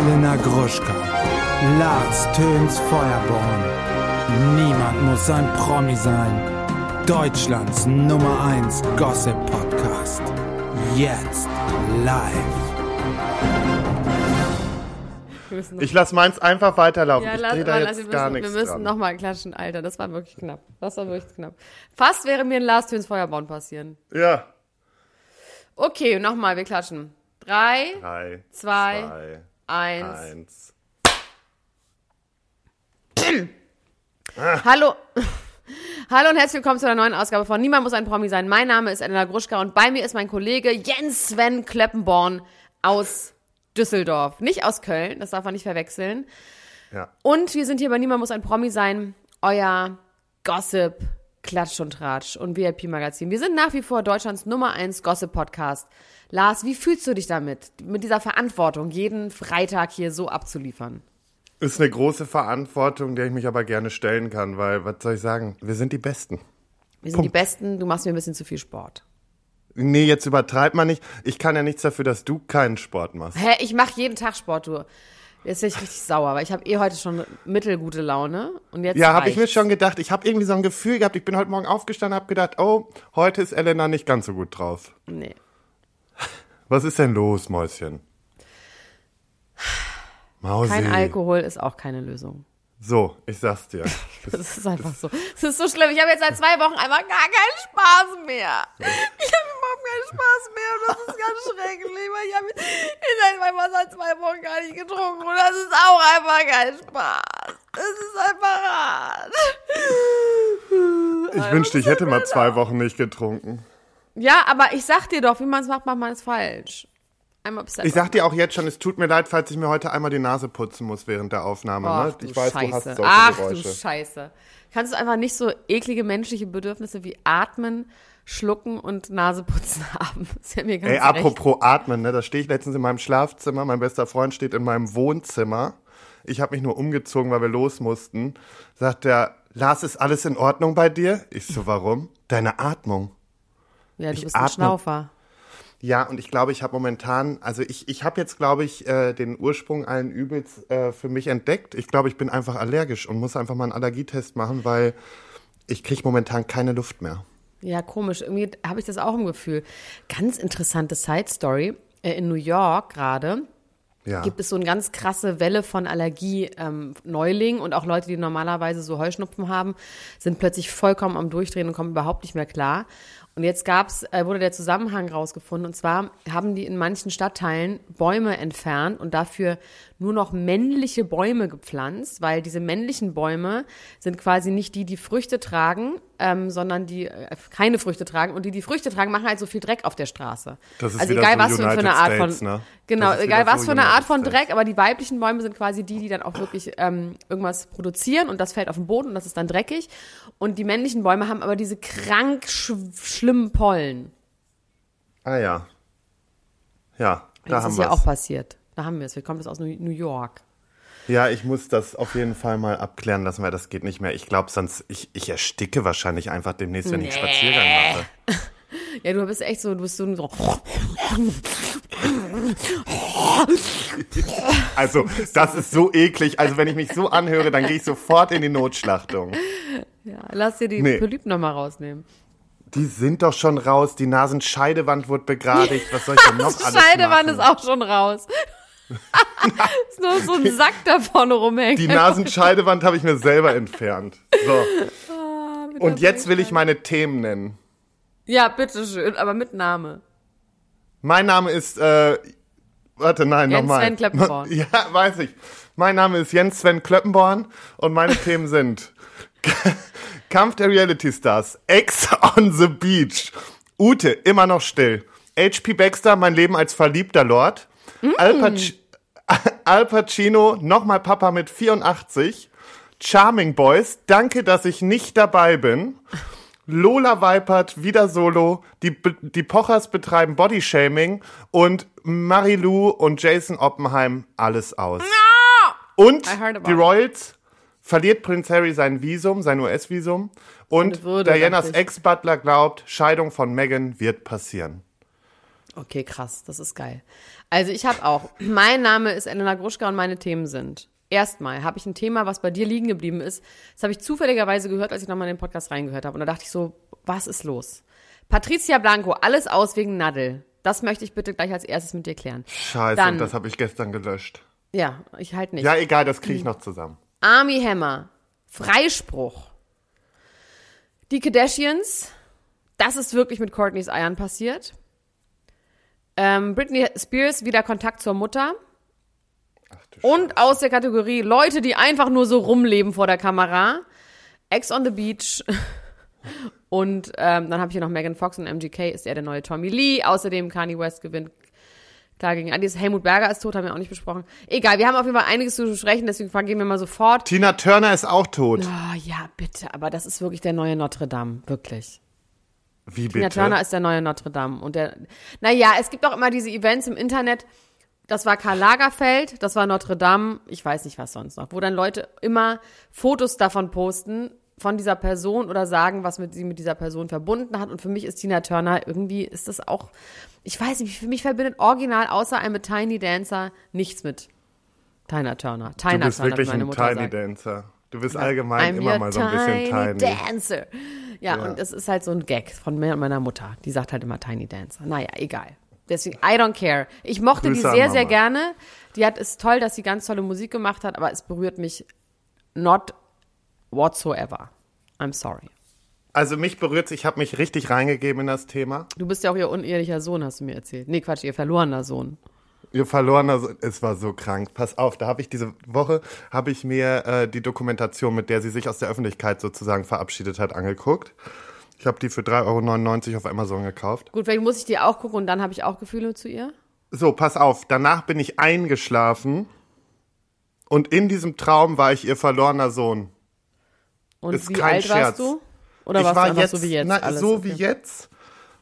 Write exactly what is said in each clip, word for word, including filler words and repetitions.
Elena Gruschka, Lars Tönsfeuerborn. Niemand muss ein Promi sein. Deutschlands Nummer eins Gossip Podcast. Jetzt live. Ich lasse meins einfach weiterlaufen. Ja, ich lass, dreh da jetzt müssen, gar nichts. Wir müssen nochmal klatschen, Alter. Das war wirklich knapp. Das war wirklich knapp. Fast wäre mir ein Lars Tönsfeuerborn passieren. Ja. Okay, nochmal, wir klatschen. Drei, Drei zwei, zwei, eins. eins. Ah. Hallo. Hallo und herzlich willkommen zu einer neuen Ausgabe von Niemand muss ein Promi sein. Mein Name ist Elena Gruschka und bei mir ist mein Kollege Jens Sven Klöppenborn aus Düsseldorf. Nicht aus Köln, das darf man nicht verwechseln. Ja. Und wir sind hier bei Niemand muss ein Promi sein, euer Gossip Klatsch und Tratsch und V I P-Magazin. Wir sind nach wie vor Deutschlands Nummer eins Gossip-Podcast. Lars, wie fühlst du dich damit, mit dieser Verantwortung, jeden Freitag hier so abzuliefern? Ist eine große Verantwortung, der ich mich aber gerne stellen kann, weil, was soll ich sagen, wir sind die Besten. Wir sind Punkt. Die Besten, du machst mir ein bisschen zu viel Sport. Nee, jetzt übertreib mal nicht. Ich kann ja nichts dafür, dass du keinen Sport machst. Hä, ich mache jeden Tag Sport, du. Jetzt bin ich richtig sauer, weil ich habe eh heute schon mittelgute Laune. Und jetzt ja, habe ich mir schon gedacht. Ich habe irgendwie so ein Gefühl gehabt. Ich bin heute Morgen aufgestanden und habe gedacht, oh, heute ist Elena nicht ganz so gut drauf. Nee. Was ist denn los, Mäuschen? Mausi. Kein Alkohol ist auch keine Lösung. So, ich sag's dir. Das, das ist einfach das so. Es ist so schlimm. Ich habe jetzt seit zwei Wochen einfach gar keinen Spaß mehr. Ich habe überhaupt keinen Spaß mehr und das ist ganz schrecklich, weil ich habe in seit zwei Wochen gar nicht getrunken und das ist auch einfach kein Spaß. Es ist einfach hart. Ich also, wünschte, ich hätte mal zwei Wochen nicht getrunken. Ja, aber ich sag dir doch, wie man es macht, macht man es falsch. Ich sag dir auch jetzt schon, es tut mir leid, falls ich mir heute einmal die Nase putzen muss während der Aufnahme. Ach, ne? Ich weiß, Scheiße. Du hast solche Ach, Geräusche. Ach du Scheiße. Kannst du einfach nicht so eklige menschliche Bedürfnisse wie atmen, schlucken und Nase putzen haben? Das ist ja mir ganz Ey, recht. Apropos atmen, ne? Da stehe ich letztens in meinem Schlafzimmer. Mein bester Freund steht in meinem Wohnzimmer. Ich habe mich nur umgezogen, weil wir los mussten. Sagt er, Lars, ist alles in Ordnung bei dir? Ich so, warum? Deine Atmung. Ja, du ich bist ein atme. Schnaufer. Ja, und ich glaube, ich habe momentan, also ich ich habe jetzt, glaube ich, äh, den Ursprung allen Übels äh, für mich entdeckt. Ich glaube, ich bin einfach allergisch und muss einfach mal einen Allergietest machen, weil ich kriege momentan keine Luft mehr. Ja, komisch. Irgendwie habe ich das auch im Gefühl. Ganz interessante Side-Story. Äh, in New York gerade ja. gibt es so eine ganz krasse Welle von Allergie-Neulingen ähm, und auch Leute, die normalerweise so Heuschnupfen haben, sind plötzlich vollkommen am Durchdrehen und kommen überhaupt nicht mehr klar. Und jetzt gab's, äh, wurde der Zusammenhang rausgefunden und zwar haben die in manchen Stadtteilen Bäume entfernt und dafür nur noch männliche Bäume gepflanzt, weil diese männlichen Bäume sind quasi nicht die, die Früchte tragen, ähm, sondern die äh, keine Früchte tragen und die, die Früchte tragen, machen halt so viel Dreck auf der Straße. Das ist also egal, so was für, für eine Art States, von ne? Genau, egal was so für eine Art von Dreck, States. Aber die weiblichen Bäume sind quasi die, die dann auch wirklich ähm, irgendwas produzieren und das fällt auf den Boden und das ist dann dreckig und die männlichen Bäume haben aber diese krank schlimmen Pollen. Ah ja. Ja, da das haben wir es. Das ist ja auch passiert. Da haben wir es. Wir kommen das aus New York. Ja, ich muss das auf jeden Fall mal abklären lassen, weil das geht nicht mehr. Ich glaube, sonst, ich, ich ersticke wahrscheinlich einfach demnächst, wenn nee. ich einen Spaziergang mache. Ja, du bist echt so, du bist so... so also, das ist so eklig. Also, wenn ich mich so anhöre, dann gehe ich sofort in die Notschlachtung. Ja, lass dir die nee. Polypen nochmal rausnehmen. Die sind doch schon raus, die Nasenscheidewand wurde begradigt, was soll ich denn noch alles machen? Die Scheidewand ist auch schon raus. Ist nur so ein Sack da vorne rumhängt. Die Nasenscheidewand habe ich mir selber entfernt. So. Oh, und jetzt will ich meine Themen nennen. Ja, bitteschön, aber mit Name. Mein Name ist, äh, warte, nein, Jens nochmal. Jens Sven Klöppenborn. Ja, weiß ich. Mein Name ist Jens Sven Klöppenborn und meine Themen sind... Kampf der Reality-Stars, Ex on the Beach, Ute, immer noch still, H P Baxter, mein Leben als verliebter Lord, mm. Al Pac- Al Pacino, nochmal Papa mit vierundachtzig, Charming Boys, danke, dass ich nicht dabei bin, Lola Weipert, wieder solo, die, Be- die Pochers betreiben Bodyshaming und Marie-Lou und Jason Oppenheim, alles aus. No! Und die Royals... Verliert Prince Harry sein Visum, sein U S-Visum. Und Dianas Ex-Butler glaubt, Scheidung von Meghan wird passieren. Okay, krass, das ist geil. Also ich habe auch, mein Name ist Elena Gruschka und meine Themen sind, erstmal habe ich ein Thema, was bei dir liegen geblieben ist, das habe ich zufälligerweise gehört, als ich nochmal in den Podcast reingehört habe und da dachte ich so, was ist los? Patricia Blanco, alles aus wegen Nadel. Das möchte ich bitte gleich als erstes mit dir klären. Scheiße, dann, das habe ich gestern gelöscht. Ja, ich halt nicht. Ja, egal, das kriege ich noch zusammen. Armie Hammer, Freispruch. Die Kardashians, das ist wirklich mit Courtneys Eiern passiert. Ähm, Britney Spears, wieder Kontakt zur Mutter. Ach, du und Scheiße. Aus der Kategorie Leute, die einfach nur so rumleben vor der Kamera. Ex on the Beach. Und ähm, dann habe ich hier noch Megan Fox und M G K, ist er der neue Tommy Lee. Außerdem Kanye West gewinnt klar gegen Andis. Helmut Berger ist tot, haben wir auch nicht besprochen. Egal, wir haben auf jeden Fall einiges zu besprechen, deswegen gehen wir mal sofort. Tina Turner ist auch tot. Oh, ja, bitte, aber das ist wirklich der neue Notre Dame, wirklich. Wie bitte? Tina Turner ist der neue Notre Dame. Und der, naja, es gibt auch immer diese Events im Internet, das war Karl Lagerfeld, das war Notre Dame, ich weiß nicht was sonst noch, wo dann Leute immer Fotos davon posten, von dieser Person oder sagen, was mit, sie mit dieser Person verbunden hat. Und für mich ist Tina Turner irgendwie, ist das auch, ich weiß nicht, für mich verbindet original außer einem Tiny Dancer nichts mit Tina Turner. Tina du bist Turner, wirklich meine Mutter ein Tiny sagt. Dancer. Du bist ja, allgemein I'm immer mal so ein bisschen Tiny. Tiny Dancer. Ja, ja, und es ist halt so ein Gag von mir und meiner Mutter. Die sagt halt immer Tiny Dancer. Naja, egal. Deswegen, I don't care. Ich mochte Grüße die sehr, sehr gerne. Die hat, ist toll, dass sie ganz tolle Musik gemacht hat, aber es berührt mich not whatsoever. I'm sorry. Also mich berührt's, ich habe mich richtig reingegeben in das Thema. Du bist ja auch ihr unehelicher Sohn, hast du mir erzählt. Nee, Quatsch, ihr verlorener Sohn. Ihr verlorener Sohn, es war so krank. Pass auf, da habe ich diese Woche, habe ich mir äh, die Dokumentation, mit der sie sich aus der Öffentlichkeit sozusagen verabschiedet hat, angeguckt. Ich habe die für drei Euro neunundneunzig auf Amazon gekauft. Gut, vielleicht muss ich die auch gucken und dann habe ich auch Gefühle zu ihr. So, pass auf, danach bin ich eingeschlafen und in diesem Traum war ich ihr verlorener Sohn. Und ist wie alt Scherz. Warst du? Oder ich warst war du jetzt, so wie jetzt? Na, alles, so okay. Wie jetzt.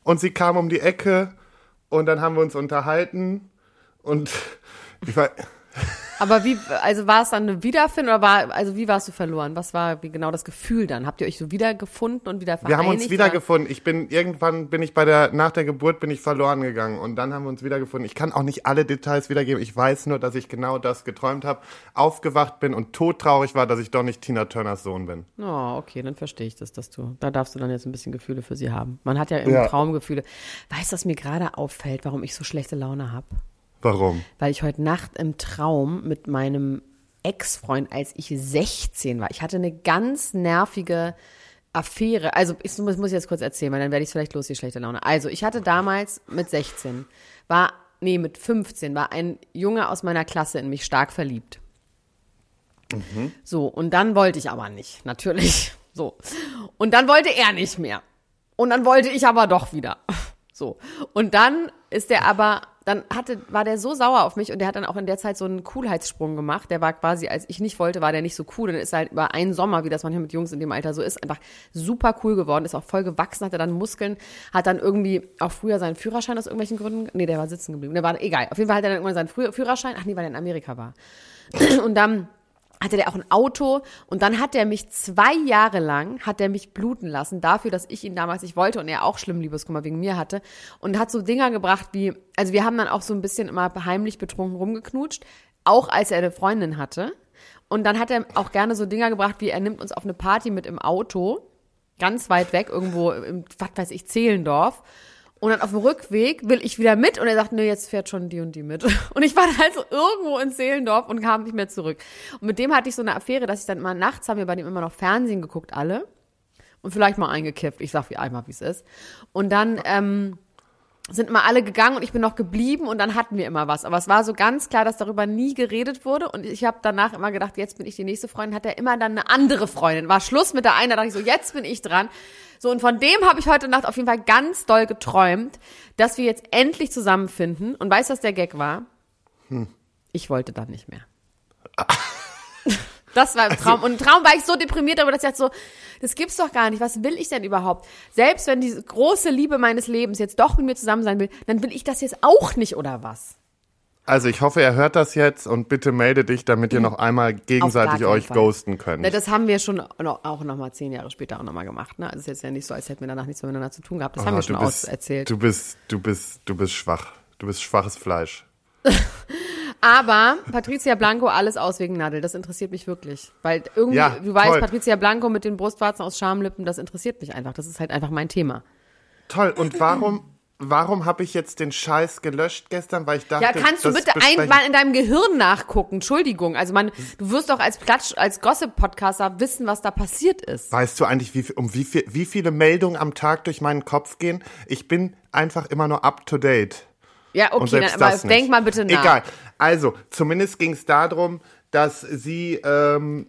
Und sie kam um die Ecke und dann haben wir uns unterhalten und ich war... Aber wie, also war es dann eine Wiederfindung oder war, also wie warst du verloren? Was war wie genau das Gefühl dann? Habt ihr euch so wiedergefunden und wieder vereinigt? Wir haben uns wiedergefunden. Ich bin, irgendwann bin ich bei der, nach der Geburt bin ich verloren gegangen und dann haben wir uns wiedergefunden. Ich kann auch nicht alle Details wiedergeben. Ich weiß nur, dass ich genau das geträumt habe, aufgewacht bin und todtraurig war, dass ich doch nicht Tina Turners Sohn bin. Oh, okay, dann verstehe ich das, dass du, da darfst du dann jetzt ein bisschen Gefühle für sie haben. Man hat ja im ja. Traum Gefühle. Weißt du, was mir gerade auffällt, warum ich so schlechte Laune habe? Warum? Weil ich heute Nacht im Traum mit meinem Ex-Freund, als ich sechzehn war, ich hatte eine ganz nervige Affäre. Also ich muss, muss ich jetzt kurz erzählen, weil dann werde ich es vielleicht los, die schlechte Laune. Also ich hatte damals mit sechzehn, war, nee, mit fünfzehn, war ein Junge aus meiner Klasse in mich stark verliebt. Mhm. So, und dann wollte ich aber nicht, natürlich. So. Und dann wollte er nicht mehr. Und dann wollte ich aber doch wieder. So. Und dann ist der aber... Dann hatte, war der so sauer auf mich und der hat dann auch in der Zeit so einen Coolheitssprung gemacht. Der war quasi, als ich nicht wollte, war der nicht so cool. Dann ist halt über einen Sommer, wie das manchmal mit Jungs in dem Alter so ist, einfach super cool geworden. Ist auch voll gewachsen, hatte dann Muskeln, hat dann irgendwie auch früher seinen Führerschein aus irgendwelchen Gründen, nee, der war sitzen geblieben. Der war, egal, auf jeden Fall hat er dann irgendwann seinen Führerschein, ach nee, weil er in Amerika war. Und dann hatte der auch ein Auto und dann hat er mich zwei Jahre lang, hat er mich bluten lassen dafür, dass ich ihn damals nicht wollte und er auch schlimm Liebeskummer wegen mir hatte und hat so Dinger gebracht wie, also wir haben dann auch so ein bisschen immer heimlich betrunken rumgeknutscht, auch als er eine Freundin hatte und dann hat er auch gerne so Dinger gebracht wie, er nimmt uns auf eine Party mit im Auto, ganz weit weg, irgendwo im, was weiß ich, Zehlendorf. Und dann auf dem Rückweg will ich wieder mit und er sagt, nee, jetzt fährt schon die und die mit. Und ich war dann halt so irgendwo in Zehlendorf und kam nicht mehr zurück. Und mit dem hatte ich so eine Affäre, dass ich dann immer nachts, haben wir bei dem immer noch Fernsehen geguckt, alle. Und vielleicht mal eingekippt. Ich sag wie einmal, wie es ist. Und dann ähm, sind mal alle gegangen und ich bin noch geblieben und dann hatten wir immer was. Aber es war so ganz klar, dass darüber nie geredet wurde. Und ich habe danach immer gedacht, jetzt bin ich die nächste Freundin. Hat er immer dann eine andere Freundin. War Schluss mit der einen, da dachte ich so, jetzt bin ich dran. So, und von dem habe ich heute Nacht auf jeden Fall ganz doll geträumt, dass wir jetzt endlich zusammenfinden. Und weißt du, was der Gag war? Hm. Ich wollte dann nicht mehr. Das war im Traum. Und im Traum war ich so deprimiert, aber das ist jetzt so, das gibt's doch gar nicht. Was will ich denn überhaupt? Selbst wenn die große Liebe meines Lebens jetzt doch mit mir zusammen sein will, dann will ich das jetzt auch nicht, oder was? Also ich hoffe, er hört das jetzt und bitte melde dich, damit ihr noch einmal gegenseitig euch Fall. ghosten könnt. Ja, das haben wir schon noch, auch nochmal zehn Jahre später auch nochmal gemacht. Ne? Also es ist jetzt ja nicht so, als hätten wir danach nichts mehr miteinander zu tun gehabt. Das oh, haben wir schon auserzählt. Du bist, du bist, du bist schwach. Du bist schwaches Fleisch. Aber Patricia Blanco, alles aus wegen Nadel. Das interessiert mich wirklich. Weil irgendwie, ja, du weißt, toll. Patricia Blanco mit den Brustwarzen aus Schamlippen, das interessiert mich einfach. Das ist halt einfach mein Thema. Toll. Und warum... Warum habe ich jetzt den Scheiß gelöscht gestern, weil ich dachte, ja, kannst du bitte einmal in deinem Gehirn nachgucken? Entschuldigung, also man, du wirst doch als Klatsch, als Gossip-Podcaster wissen, was da passiert ist. Weißt du eigentlich, wie, um wie, viel, wie viele Meldungen am Tag durch meinen Kopf gehen? Ich bin einfach immer nur up to date. Ja, okay, dann, aber denk nicht. mal bitte nach. Egal. Also zumindest ging es darum, dass sie. Ähm,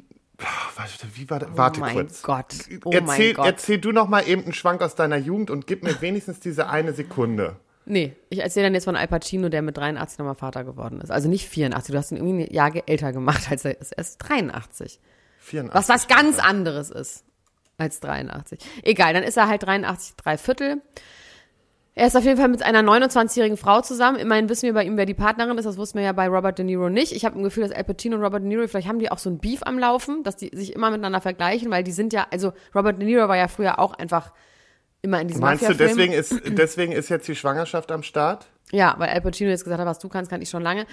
Wie war das? Oh Warte mein kurz. Gott. Oh erzähl, mein Gott. Erzähl du noch mal eben einen Schwank aus deiner Jugend und gib mir wenigstens diese eine Sekunde. Nee, ich erzähle dann jetzt von Al Pacino, der mit dreiundachtzig nochmal Vater geworden ist. Also nicht vierundachtzig, du hast ihn irgendwie ein Jahr älter gemacht als er ist. Er ist dreiundachtzig. vierundachtzig. Was was ganz anderes ist als dreiundachtzig. Egal, dann ist er halt dreiundachtzig, drei Viertel. Er ist auf jeden Fall mit einer neunundzwanzigjährigen Frau zusammen. Immerhin wissen wir bei ihm, wer die Partnerin ist. Das wussten wir ja bei Robert De Niro nicht. Ich habe ein Gefühl, dass Al Pacino und Robert De Niro, vielleicht haben die auch so ein Beef am Laufen, dass die sich immer miteinander vergleichen, weil die sind ja, also Robert De Niro war ja früher auch einfach immer in diesem Mafia-Film. Meinst du, deswegen ist, deswegen ist jetzt die Schwangerschaft am Start? Ja, weil Al Pacino jetzt gesagt hat, was du kannst, kann ich schon lange.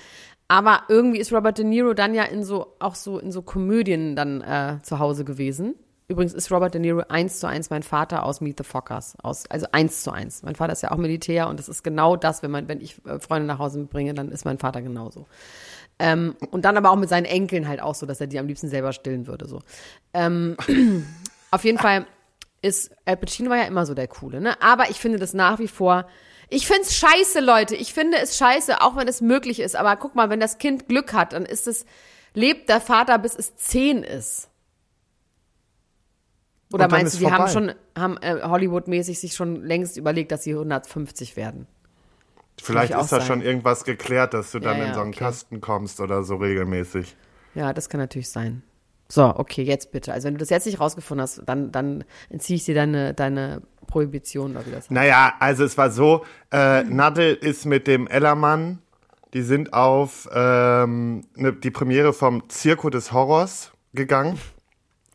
Aber irgendwie ist Robert De Niro dann ja in so, auch so in so Komödien dann äh, zu Hause gewesen. Übrigens ist Robert De Niro eins zu eins mein Vater aus Meet the Fockers. Aus, also eins zu eins. Mein Vater ist ja auch Militär und das ist genau das, wenn man, wenn ich Freunde nach Hause mitbringe, dann ist mein Vater genauso. Ähm, und dann aber auch mit seinen Enkeln halt auch so, dass er die am liebsten selber stillen würde. So. Ähm, auf jeden Fall ist, Al Pacino war ja immer so der Coole, ne? Aber ich finde das nach wie vor, ich finde es scheiße, Leute. Ich finde es scheiße, auch wenn es möglich ist. Aber guck mal, wenn das Kind Glück hat, dann ist es, lebt der Vater, bis es zehn ist. Oder meinst du, die vorbei. haben schon, haben äh, Hollywood-mäßig sich schon längst überlegt, dass sie hundertfünfzig werden? Vielleicht ist da sein. schon irgendwas geklärt, dass du ja, dann ja, in so einen okay. Kasten kommst oder so regelmäßig. Ja, das kann natürlich sein. So, okay, jetzt bitte. Also wenn du das jetzt nicht rausgefunden hast, dann, dann entziehe ich dir deine, deine Prohibition. Oder wie das heißt. Naja, also es war so, äh, mhm. Nadel ist mit dem Ellermann, die sind auf ähm, ne, die Premiere vom Circo des Horrors gegangen.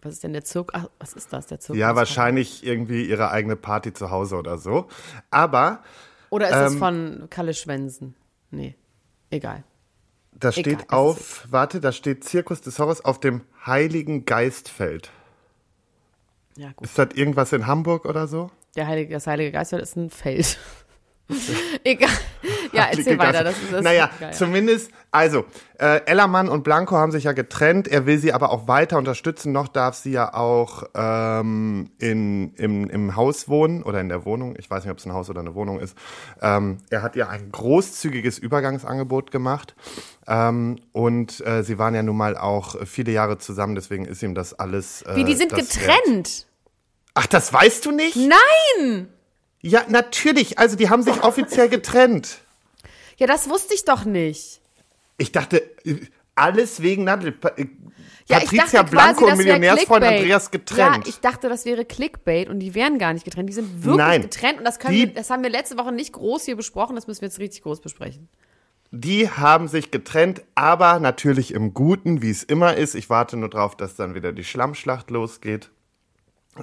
Was ist denn der Zirkus? Was ist das, der Zirkus? Ja, wahrscheinlich irgendwie ihre eigene Party zu Hause oder so. Aber. Oder ist ähm, es von Kalle Schwensen? Nee, egal. Da egal, steht auf, warte, da steht Zirkus des Horrors auf dem Heiligen Geistfeld. Ja, gut. Ist das irgendwas in Hamburg oder so? Der Heilige, das Heilige Geistfeld ist ein Feld. Egal. Ja, erzähl weiter. Das ist das naja, geil. Zumindest, also, äh, Ellermann und Blanco haben sich ja getrennt. Er will sie aber auch weiter unterstützen. Noch darf sie ja auch ähm, in, im, im Haus wohnen oder in der Wohnung. Ich weiß nicht, ob es ein Haus oder eine Wohnung ist. Ähm, er hat ihr ein großzügiges Übergangsangebot gemacht. Ähm, und äh, sie waren ja nun mal auch viele Jahre zusammen. Deswegen ist ihm das alles... Äh, Wie, die sind getrennt? Wert. Ach, das weißt du nicht? Nein! Ja, natürlich. Also, die haben sich offiziell getrennt. Ja, das wusste ich doch nicht. Ich dachte, alles wegen Nadel. Pa- ja, Patricia Blanco quasi, und Millionärsfreund Andreas getrennt. Ja, ich dachte, das wäre Clickbait und die wären gar nicht getrennt. Die sind wirklich Nein, getrennt und das, können die, wir, das haben wir letzte Woche nicht groß hier besprochen. Das müssen wir jetzt richtig groß besprechen. Die haben sich getrennt, aber natürlich im Guten, wie es immer ist. Ich warte nur drauf, dass dann wieder die Schlammschlacht losgeht.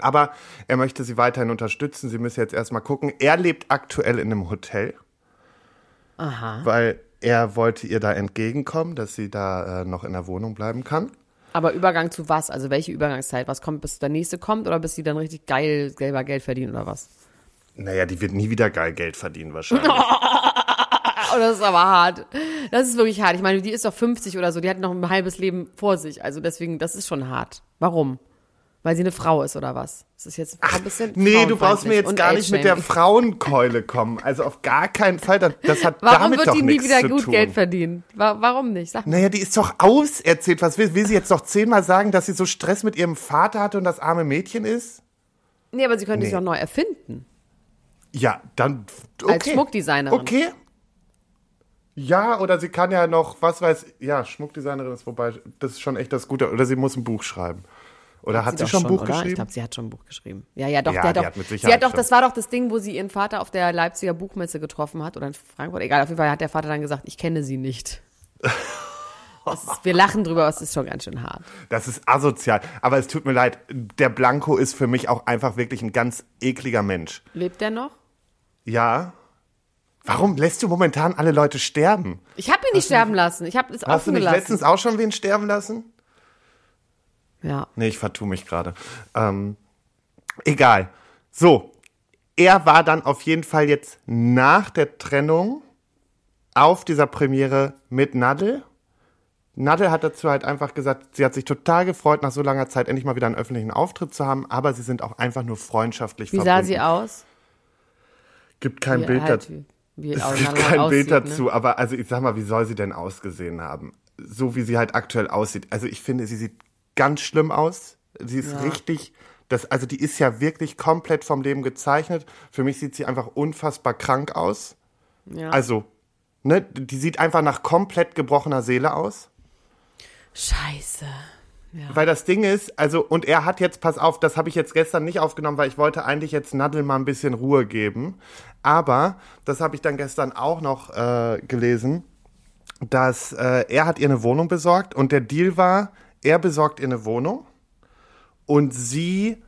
Aber er möchte sie weiterhin unterstützen. Sie müssen jetzt erstmal gucken. Er lebt aktuell in einem Hotel. Aha. Weil er wollte ihr da entgegenkommen, dass sie da äh, noch in der Wohnung bleiben kann. Aber Übergang zu was? Also welche Übergangszeit? Was kommt, bis der nächste kommt oder bis sie dann richtig geil selber Geld verdienen oder was? Naja, die wird nie wieder geil Geld verdienen wahrscheinlich. Oh, das ist aber hart. Das ist wirklich hart. Ich meine, die ist doch fünfzig oder so. Die hat noch ein halbes Leben vor sich. Also deswegen, das ist schon hart. Warum? Weil sie eine Frau ist, oder was? Das ist jetzt ein bisschen Ach, nee, du brauchst mir jetzt gar nicht mit der Frauenkeule kommen. Also auf gar keinen Fall. Das hat damit doch nichts zu tun. Warum wird die nie wieder gut Geld verdienen? Warum nicht? Sag mal. Naja, die ist doch auserzählt. Was will, will sie jetzt noch zehnmal sagen, dass sie so Stress mit ihrem Vater hatte und das arme Mädchen ist? Nee, aber sie könnte nee. sich auch neu erfinden. Ja, dann... Okay. Als Schmuckdesignerin. Okay. Ja, oder sie kann ja noch, was weiß... Ja, Schmuckdesignerin ist wobei... Das ist schon echt das Gute. Oder sie muss ein Buch schreiben. Oder hat, hat sie, sie schon ein Buch oder? geschrieben? Ich glaube, sie hat schon ein Buch geschrieben. Ja, ja, doch. Ja, die hat die doch, hat mit Sicherheit sie hat doch das war doch das Ding, wo sie ihren Vater auf der Leipziger Buchmesse getroffen hat oder in Frankfurt. Egal, auf jeden Fall hat der Vater dann gesagt, ich kenne sie nicht. Ist, wir lachen drüber, aber es ist schon ganz schön hart. Das ist asozial. Aber es tut mir leid, der Blanco ist für mich auch einfach wirklich ein ganz ekliger Mensch. Lebt der noch? Ja. Warum lässt du momentan alle Leute sterben? Ich habe ihn nicht hast sterben du, lassen. Ich habe es offen gelassen. Hast du nicht letztens auch schon wen sterben lassen? Ja. Nee, ich vertue mich gerade. Ähm, egal. So, er war dann auf jeden Fall jetzt nach der Trennung auf dieser Premiere mit Nadel. Nadel hat dazu halt einfach gesagt, sie hat sich total gefreut, nach so langer Zeit endlich mal wieder einen öffentlichen Auftritt zu haben, aber sie sind auch einfach nur freundschaftlich verbunden. Wie sah sie aus? Gibt kein wie Bild halt, dazu. Wie, wie es gibt kein aussieht, Bild dazu, ne? Aber also ich sag mal, wie soll sie denn ausgesehen haben? So wie sie halt aktuell aussieht. Also ich finde, sie sieht ganz schlimm aus. Sie ist ja. richtig, das, also die ist ja wirklich komplett vom Leben gezeichnet. Für mich sieht sie einfach unfassbar krank aus. Ja. Also, ne, die sieht einfach nach komplett gebrochener Seele aus. Scheiße. Ja. Weil das Ding ist, also, und er hat jetzt, pass auf, das habe ich jetzt gestern nicht aufgenommen, weil ich wollte eigentlich jetzt Nadel mal ein bisschen Ruhe geben. Aber, das habe ich dann gestern auch noch äh, gelesen, dass äh, er hat ihr eine Wohnung besorgt und der Deal war, er besorgt ihr eine Wohnung und sie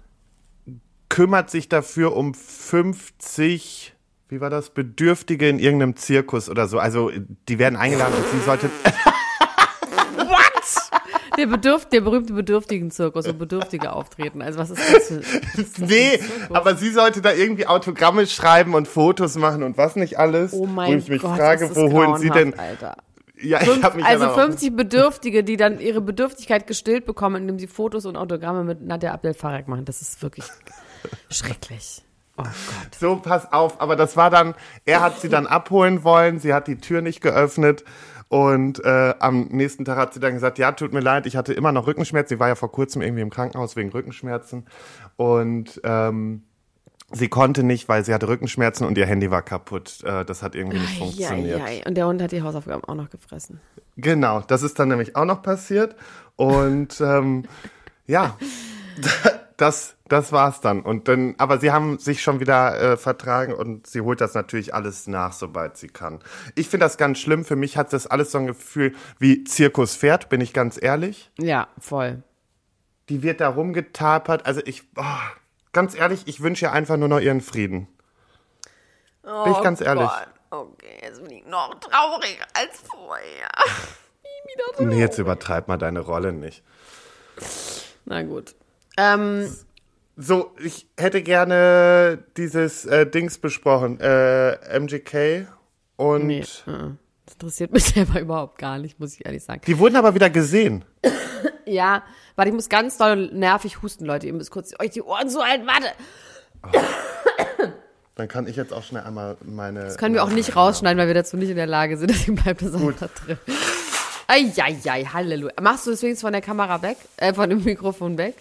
kümmert sich dafür um fünfzig, wie war das, Bedürftige in irgendeinem Zirkus oder so. Also, die werden eingeladen und sie sollte... Der, Bedürf, der berühmte Bedürftigen-Zirkus, wo Bedürftige auftreten. Also was ist das für, ist das nee, für aber sie sollte da irgendwie Autogramme schreiben und Fotos machen und was nicht alles. Oh mein Gott, wo ich mich Gott, frage, wo holen sie denn... Alter. Ja, ich Fünf, hab mich also fünfzig Bedürftige, die dann ihre Bedürftigkeit gestillt bekommen, indem sie Fotos und Autogramme mit Nadja Abdel-Farag machen. Das ist wirklich schrecklich. Oh Gott. So, pass auf. Aber das war dann... Er hat sie dann abholen wollen. Sie hat die Tür nicht geöffnet. Und äh, am nächsten Tag hat sie dann gesagt, ja, tut mir leid, ich hatte immer noch Rückenschmerzen. Sie war ja vor kurzem irgendwie im Krankenhaus wegen Rückenschmerzen. Und ähm, sie konnte nicht, weil sie hatte Rückenschmerzen und ihr Handy war kaputt. Äh, das hat irgendwie nicht funktioniert. Ai, ai, ai. Und der Hund hat die Hausaufgaben auch noch gefressen. Genau, das ist dann nämlich auch noch passiert. Und ähm, ja, das, das war's dann. Und dann. Aber sie haben sich schon wieder äh, vertragen und sie holt das natürlich alles nach, sobald sie kann. Ich finde das ganz schlimm. Für mich hat das alles so ein Gefühl wie Zirkuspferd, bin ich ganz ehrlich. Ja, voll. Die wird da rumgetapert. Also ich, oh, ganz ehrlich, ich wünsche ihr einfach nur noch ihren Frieden. Oh, bin ich ganz Gott. ehrlich. Okay, jetzt bin ich noch trauriger als vorher. Wieder nee, jetzt übertreib mal deine Rolle nicht. Na gut. Ähm, so, ich hätte gerne dieses äh, Dings besprochen, äh, M G K und... Nee, uh-uh. Das interessiert mich selber überhaupt gar nicht, muss ich ehrlich sagen. Die wurden aber wieder gesehen. Ja, warte, ich muss ganz doll nervig husten, Leute, ihr müsst kurz euch die Ohren so halten, warte. Oh. Dann kann ich jetzt auch schnell einmal meine... Das können wir auch nicht rausschneiden, weil wir dazu nicht in der Lage sind, deswegen bleibt das Gut. einfach drin. Eieiei, Halleluja. Machst du deswegen von der Kamera weg, äh, von dem Mikrofon weg?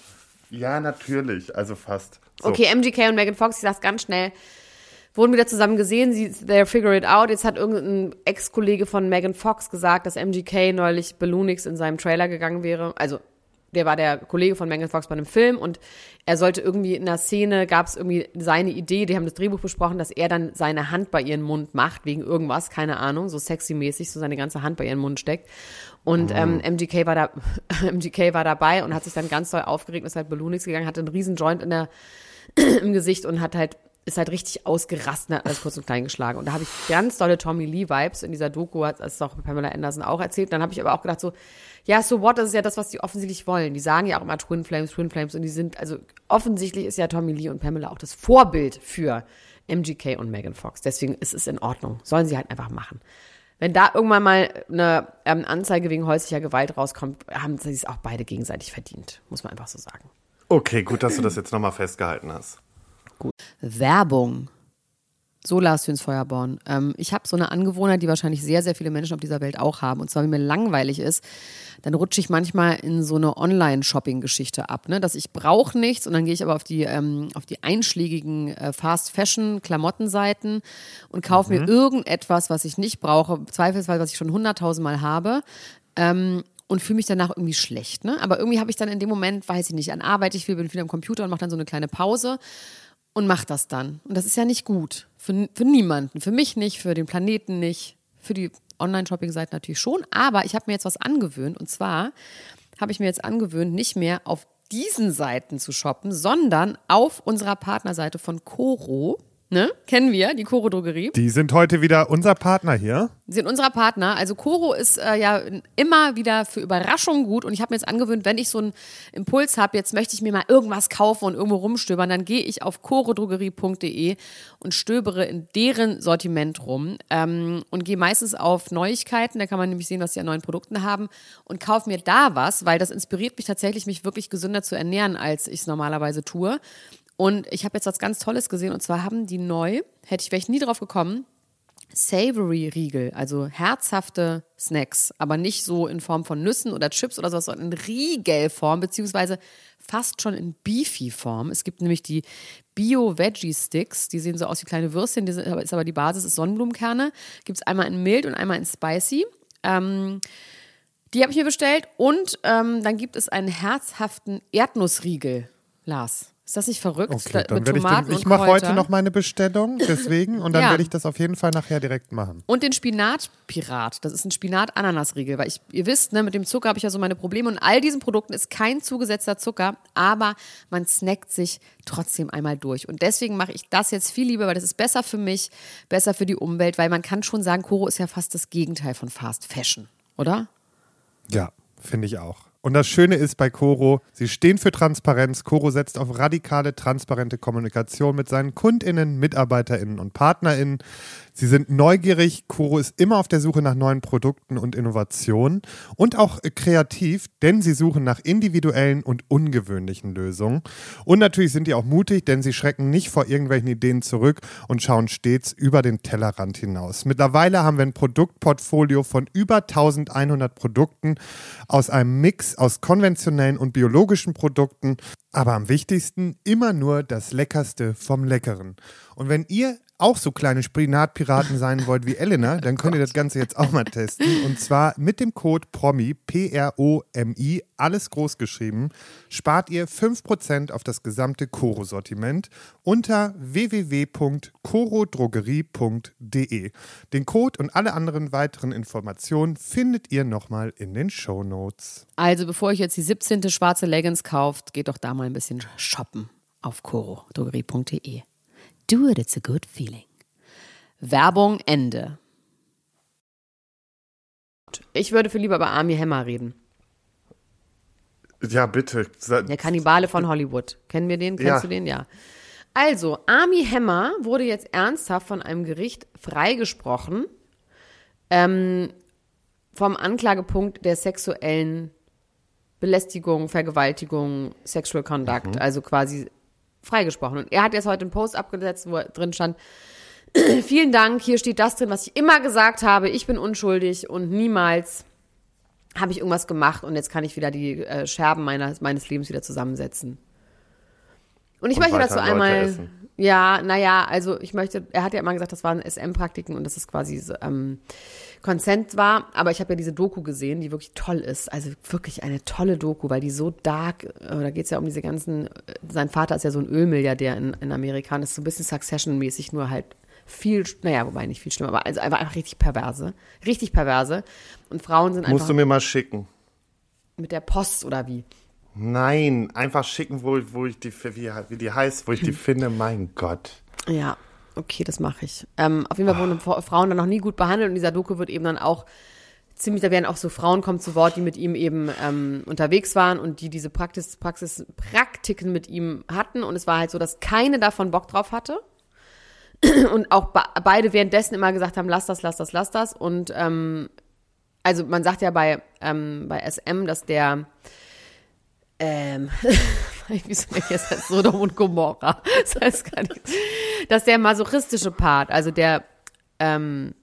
Ja, natürlich, also fast. So. Okay, M G K und Megan Fox, ich sag's ganz schnell, wurden wieder zusammen gesehen, sie, they figure it out. Jetzt hat irgendein Ex-Kollege von Megan Fox gesagt, dass M G K neulich Balloonix in seinem Trailer gegangen wäre. Also, der war der Kollege von Megan Fox bei einem Film und er sollte irgendwie in einer Szene, gab's irgendwie seine Idee, die haben das Drehbuch besprochen, dass er dann seine Hand bei ihren Mund macht, wegen irgendwas, keine Ahnung, so sexy-mäßig, so seine ganze Hand bei ihren Mund steckt. Und ähm, M G K war da, M G K war dabei und hat sich dann ganz doll aufgeregt und ist halt Balloonix gegangen, hatte einen riesen Joint in der, im Gesicht und hat halt, ist halt richtig ausgerastet und hat alles kurz und klein geschlagen. Und da habe ich ganz dolle Tommy Lee Vibes in dieser Doku, hat es auch Pamela Anderson auch erzählt. Dann habe ich aber auch gedacht so, ja, so what, das ist ja das, was die offensichtlich wollen. Die sagen ja auch immer Twin Flames, Twin Flames und die sind, also offensichtlich ist ja Tommy Lee und Pamela auch das Vorbild für M G K und Megan Fox. Deswegen ist es in Ordnung. Sollen sie halt einfach machen. Wenn da irgendwann mal eine ähm, Anzeige wegen häuslicher Gewalt rauskommt, haben sie es auch beide gegenseitig verdient. Muss man einfach so sagen. Okay, gut, dass du das jetzt nochmal festgehalten hast. Gut. Werbung. So, Lars Tönsfeuerborn. Ähm, ich habe so eine Angewohnheit, die wahrscheinlich sehr, sehr viele Menschen auf dieser Welt auch haben. Und zwar, wenn mir langweilig ist, dann rutsche ich manchmal in so eine Online-Shopping-Geschichte ab. Ne? Dass ich brauche nichts und dann gehe ich aber auf die, ähm, auf die einschlägigen äh, Fast-Fashion-Klamottenseiten und kaufe mhm. mir irgendetwas, was ich nicht brauche. Zweifelsfall, was ich schon hunderttausendmal habe. Ähm, und fühle mich danach irgendwie schlecht, ne? Aber irgendwie habe ich dann in dem Moment, weiß ich nicht, an Arbeit, ich bin wieder am Computer und mache dann so eine kleine Pause und mache das dann. Und das ist ja nicht gut. Für, für niemanden. Für mich nicht, für den Planeten nicht, für die Online-Shopping-Seite natürlich schon. Aber ich habe mir jetzt was angewöhnt. Und zwar habe ich mir jetzt angewöhnt, nicht mehr auf diesen Seiten zu shoppen, sondern auf unserer Partnerseite von Koro. Ne? Kennen wir, die Koro-Drogerie. Die sind heute wieder unser Partner hier. Die sind unser Partner. Also Koro ist äh, ja immer wieder für Überraschungen gut. Und ich habe mir jetzt angewöhnt, wenn ich so einen Impuls habe, jetzt möchte ich mir mal irgendwas kaufen und irgendwo rumstöbern, dann gehe ich auf korodrogerie punkt de und stöbere in deren Sortiment rum ähm, und gehe meistens auf Neuigkeiten. Da kann man nämlich sehen, was die an neuen Produkten haben und kaufe mir da was, weil das inspiriert mich tatsächlich, mich wirklich gesünder zu ernähren, als ich es normalerweise tue. Und ich habe jetzt was ganz Tolles gesehen, und zwar haben die neu, hätte ich vielleicht nie drauf gekommen, Savory-Riegel, also herzhafte Snacks, aber nicht so in Form von Nüssen oder Chips oder sowas, sondern in Riegelform, beziehungsweise fast schon in Beefy-Form. Es gibt nämlich die Bio-Veggie-Sticks, die sehen so aus wie kleine Würstchen, die sind, ist aber die Basis, ist Sonnenblumenkerne. Gibt es einmal in mild und einmal in spicy. Ähm... Die habe ich mir bestellt, und ähm, dann gibt es einen herzhaften Erdnussriegel, Lars. Ist das nicht verrückt? Okay, dann mit Tomaten ich den, ich mache heute noch meine Bestellung, deswegen. Und dann ja. werde ich das auf jeden Fall nachher direkt machen. Und den Spinatpirat. Das ist ein Spinat-Ananas-Riegel. Weil ich, ihr wisst, ne, mit dem Zucker habe ich ja so meine Probleme. Und in all diesen Produkten ist kein zugesetzter Zucker. Aber man snackt sich trotzdem einmal durch. Und deswegen mache ich das jetzt viel lieber, weil das ist besser für mich, besser für die Umwelt. Weil man kann schon sagen, Koro ist ja fast das Gegenteil von Fast Fashion, oder? Ja, finde ich auch. Und das Schöne ist bei Koro, sie stehen für Transparenz. Koro setzt auf radikale, transparente Kommunikation mit seinen KundInnen, MitarbeiterInnen und PartnerInnen. Sie sind neugierig. Koro ist immer auf der Suche nach neuen Produkten und Innovationen und auch kreativ, denn sie suchen nach individuellen und ungewöhnlichen Lösungen. Und natürlich sind die auch mutig, denn sie schrecken nicht vor irgendwelchen Ideen zurück und schauen stets über den Tellerrand hinaus. Mittlerweile haben wir ein Produktportfolio von über eintausendeinhundert Produkten aus einem Mix aus konventionellen und biologischen Produkten, aber am wichtigsten immer nur das Leckerste vom Leckeren. Und wenn ihr auch so kleine Spinatpiraten sein wollt wie Elena, dann könnt ihr das Ganze jetzt auch mal testen. Und zwar mit dem Code PROMI, P R O M I, alles groß geschrieben, spart ihr fünf Prozent auf das gesamte Koro-Sortiment unter w w w punkt korodrogerie punkt de. Den Code und alle anderen weiteren Informationen findet ihr nochmal in den Shownotes. Also bevor ich jetzt die siebzehnte schwarze Leggings kauft, geht doch da mal ein bisschen shoppen auf korodrogerie punkt de. Do it, it's a good feeling. Werbung Ende. Ich würde viel lieber über Armie Hammer reden. Ja, bitte. Der Kannibale von Hollywood. Kennen wir den? Kennst ja. du den? Ja. Also, Armie Hammer wurde jetzt ernsthaft von einem Gericht freigesprochen ähm, vom Anklagepunkt der sexuellen Belästigung, Vergewaltigung, Sexual Conduct, mhm. also quasi freigesprochen. Und er hat jetzt heute einen Post abgesetzt, wo drin stand, vielen Dank, hier steht das drin, was ich immer gesagt habe, ich bin unschuldig und niemals habe ich irgendwas gemacht und jetzt kann ich wieder die äh, Scherben meiner, meines Lebens wieder zusammensetzen. Und ich und möchte dazu einmal, ja, naja, also ich möchte, er hat ja immer gesagt, das waren S M-Praktiken und dass es quasi ähm, Consent war, aber ich habe ja diese Doku gesehen, die wirklich toll ist, also wirklich eine tolle Doku, weil die so dark, äh, da geht es ja um diese ganzen, äh, sein Vater ist ja so ein Ölmilliardär in, in Amerika und das ist so ein bisschen Succession-mäßig, nur halt viel, naja, wobei nicht viel schlimmer, aber also einfach richtig perverse, richtig perverse und Frauen sind einfach... Musst du mir mal schicken. Mit der Post oder wie? Nein, einfach schicken, wo, wo ich die, wie, wie die heißt, wo ich die finde, mein Gott. Ja, okay, das mache ich. Ähm, auf jeden Fall wurden oh. Frauen dann noch nie gut behandelt und in dieser Doku wird eben dann auch ziemlich, da werden auch so Frauen kommen zu Wort, die mit ihm eben ähm, unterwegs waren und die diese Praxis, Praxis, Praktiken mit ihm hatten und es war halt so, dass keine davon Bock drauf hatte und auch be- beide währenddessen immer gesagt haben, lass das, lass das, lass das und ähm, also man sagt ja bei, ähm, bei S M, dass der Ähm, wieso bin ich jetzt als Sodom und Gomorra? Das heißt gar nichts. Dass der masochistische Part, also der ähm,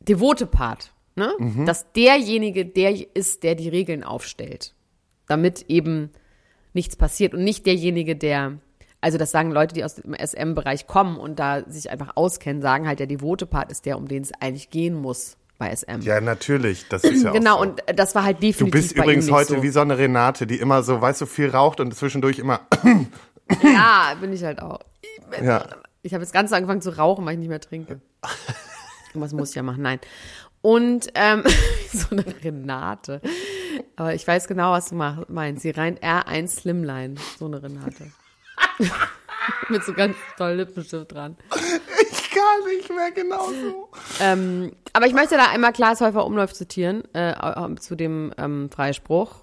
devote Part, ne? Mhm. Dass derjenige der ist, der die Regeln aufstellt, damit eben nichts passiert und nicht derjenige, der, also das sagen Leute, die aus dem S M-Bereich kommen und da sich einfach auskennen, sagen halt, der devote Part ist der, um den es eigentlich gehen muss. bei S M. Ja, natürlich, das ist ja genau, auch so. Genau, und das war halt definitiv bei ihm nicht so. Du bist übrigens heute wie so eine Renate, die immer so, weißt du, viel raucht und zwischendurch immer ja, bin ich halt auch. Ich, ja. ich habe jetzt ganz angefangen zu rauchen, weil ich nicht mehr trinke. Was muss ich ja machen? Nein. Und ähm, so eine Renate. Aber ich weiß genau, was du meinst. Sie reint R eins Slimline, so eine Renate. Mit so ganz tollem Lippenstift dran. Ich kann nicht mehr genau so. Ähm, aber ich möchte da einmal Klaas Häufer-Umlauf zitieren, äh, zu dem ähm, Freispruch.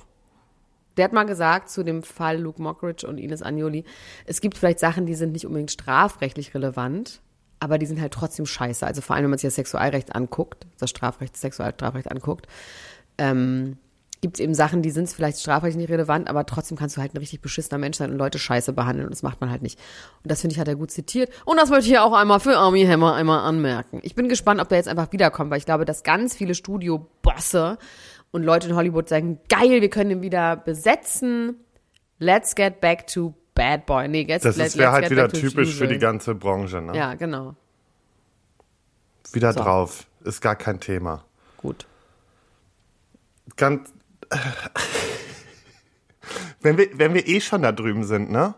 Der hat mal gesagt, zu dem Fall Luke Mockridge und Ines Agnoli, es gibt vielleicht Sachen, die sind nicht unbedingt strafrechtlich relevant, aber die sind halt trotzdem scheiße. Also vor allem, wenn man sich das Sexualrecht anguckt, das Strafrecht, das Sexualstrafrecht anguckt, ähm, gibt es eben Sachen, die sind vielleicht strafrechtlich nicht relevant, aber trotzdem kannst du halt ein richtig beschissener Mensch sein und Leute scheiße behandeln und das macht man halt nicht. Und das, finde ich, hat er gut zitiert. Und das wollte ich ja auch einmal für Armie Hammer einmal anmerken. Ich bin gespannt, ob der jetzt einfach wiederkommt, weil ich glaube, dass ganz viele Studiobosse und Leute in Hollywood sagen, geil, wir können ihn wieder besetzen. Let's get back to Bad Boy. Nee, let's, das wäre halt wieder typisch für die ganze Branche, ne? Ja, genau. Wieder so drauf. Ist gar kein Thema. Gut. Ganz. wenn, wir, wenn wir eh schon da drüben sind, ne?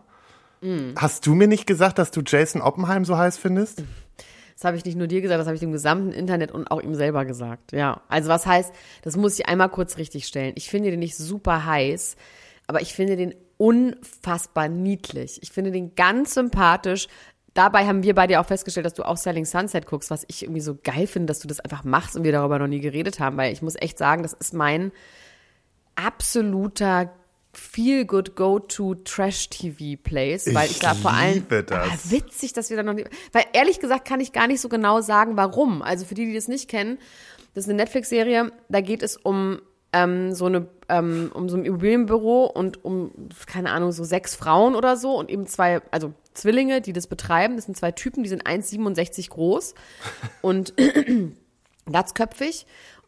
Mm. Hast du mir nicht gesagt, dass du Jason Oppenheim so heiß findest? Das habe ich nicht nur dir gesagt, das habe ich dem gesamten Internet und auch ihm selber gesagt. Ja, also was heißt, das muss ich einmal kurz richtig stellen. Ich finde den nicht super heiß, aber ich finde den unfassbar niedlich. Ich finde den ganz sympathisch. Dabei haben wir bei dir auch festgestellt, dass du auch Selling Sunset guckst, was ich irgendwie so geil finde, dass du das einfach machst und wir darüber noch nie geredet haben, weil ich muss echt sagen, das ist mein absoluter Feel-Good-Go-To-Trash-T V-Plays, weil ich, ich da vor allem das. Witzig, dass wir da noch nicht, weil ehrlich gesagt kann ich gar nicht so genau sagen, warum. Also für die, die das nicht kennen, das ist eine Netflix-Serie, da geht es um ähm, so eine ähm, um so ein Immobilienbüro und um, keine Ahnung, so sechs Frauen oder so und eben zwei, also Zwillinge, die das betreiben. Das sind zwei Typen, die sind eins Komma siebenundsechzig groß und glatzköpfig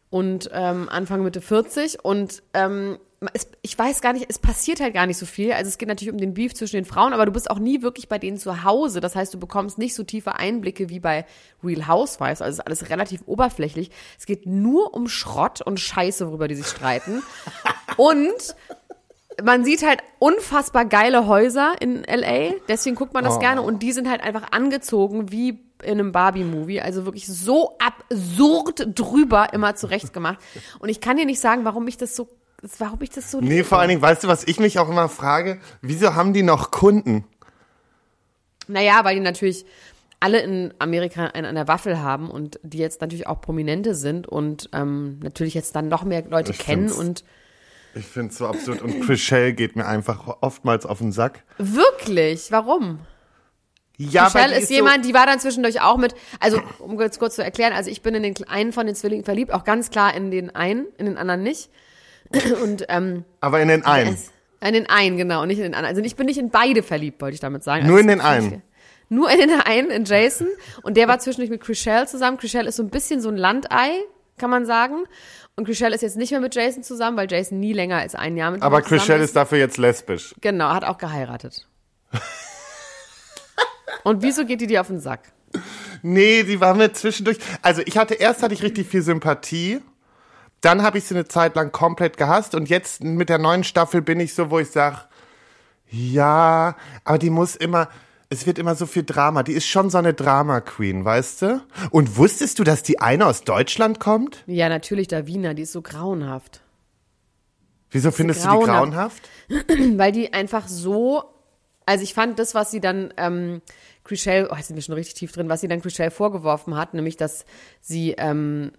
und ähm, Anfang Mitte vierzig und ähm, Es, ich weiß gar nicht, es passiert halt gar nicht so viel. Also es geht natürlich um den Beef zwischen den Frauen, aber du bist auch nie wirklich bei denen zu Hause. Das heißt, du bekommst nicht so tiefe Einblicke wie bei Real Housewives. Also es ist alles relativ oberflächlich. Es geht nur um Schrott und Scheiße, worüber die sich streiten. Und man sieht halt unfassbar geile Häuser in L A, deswegen guckt man das oh. gerne. Und die sind halt einfach angezogen wie in einem Barbie-Movie, also wirklich so absurd drüber immer zurechtgemacht. Und ich kann dir nicht sagen, warum ich das so Warum ich das so Nee, vor allen Dingen, weißt du, was ich mich auch immer frage? Wieso haben die noch Kunden? Naja, weil die natürlich alle in Amerika einen an der Waffel haben und die jetzt natürlich auch Prominente sind und ähm, natürlich jetzt dann noch mehr Leute ich kennen. Und ich finde es so absurd. Und Chrishell geht mir einfach oftmals auf den Sack. Wirklich? Warum? Ja, Michelle ist, ist jemand, so die war dann zwischendurch auch mit, also um kurz, kurz zu erklären, also ich bin in den einen von den Zwillingen verliebt, auch ganz klar in den einen, in den anderen nicht. Und, ähm, aber in den einen. In den einen, genau, nicht in den anderen. Also ich bin nicht in beide verliebt, wollte ich damit sagen. Nur also, in den einen. Nur in den einen, in Jason. Und der war zwischendurch mit Chrishell zusammen. Chrishell ist so ein bisschen so ein Landei, kann man sagen. Und Chrishell ist jetzt nicht mehr mit Jason zusammen, weil Jason nie länger als ein Jahr mit ihm zusammen ist. Aber Chrishell ist dafür jetzt lesbisch. Genau, hat auch geheiratet. Und wieso geht die dir auf den Sack? Nee, die war mir zwischendurch, also ich hatte, erst hatte ich richtig viel Sympathie. Dann habe ich sie eine Zeit lang komplett gehasst und jetzt mit der neuen Staffel bin ich so, wo ich sage, ja, aber die muss immer, es wird immer so viel Drama. Die ist schon so eine Drama-Queen, weißt du? Und wusstest du, dass die eine aus Deutschland kommt? Ja, natürlich, Davina, die ist so grauenhaft. Wieso findest du die grauenhaft? Weil die einfach so, also ich fand das, was sie dann ähm, Chrishell, oh, jetzt sind wir schon richtig tief drin, was sie dann Chrishell vorgeworfen hat, nämlich, dass sie, ähm,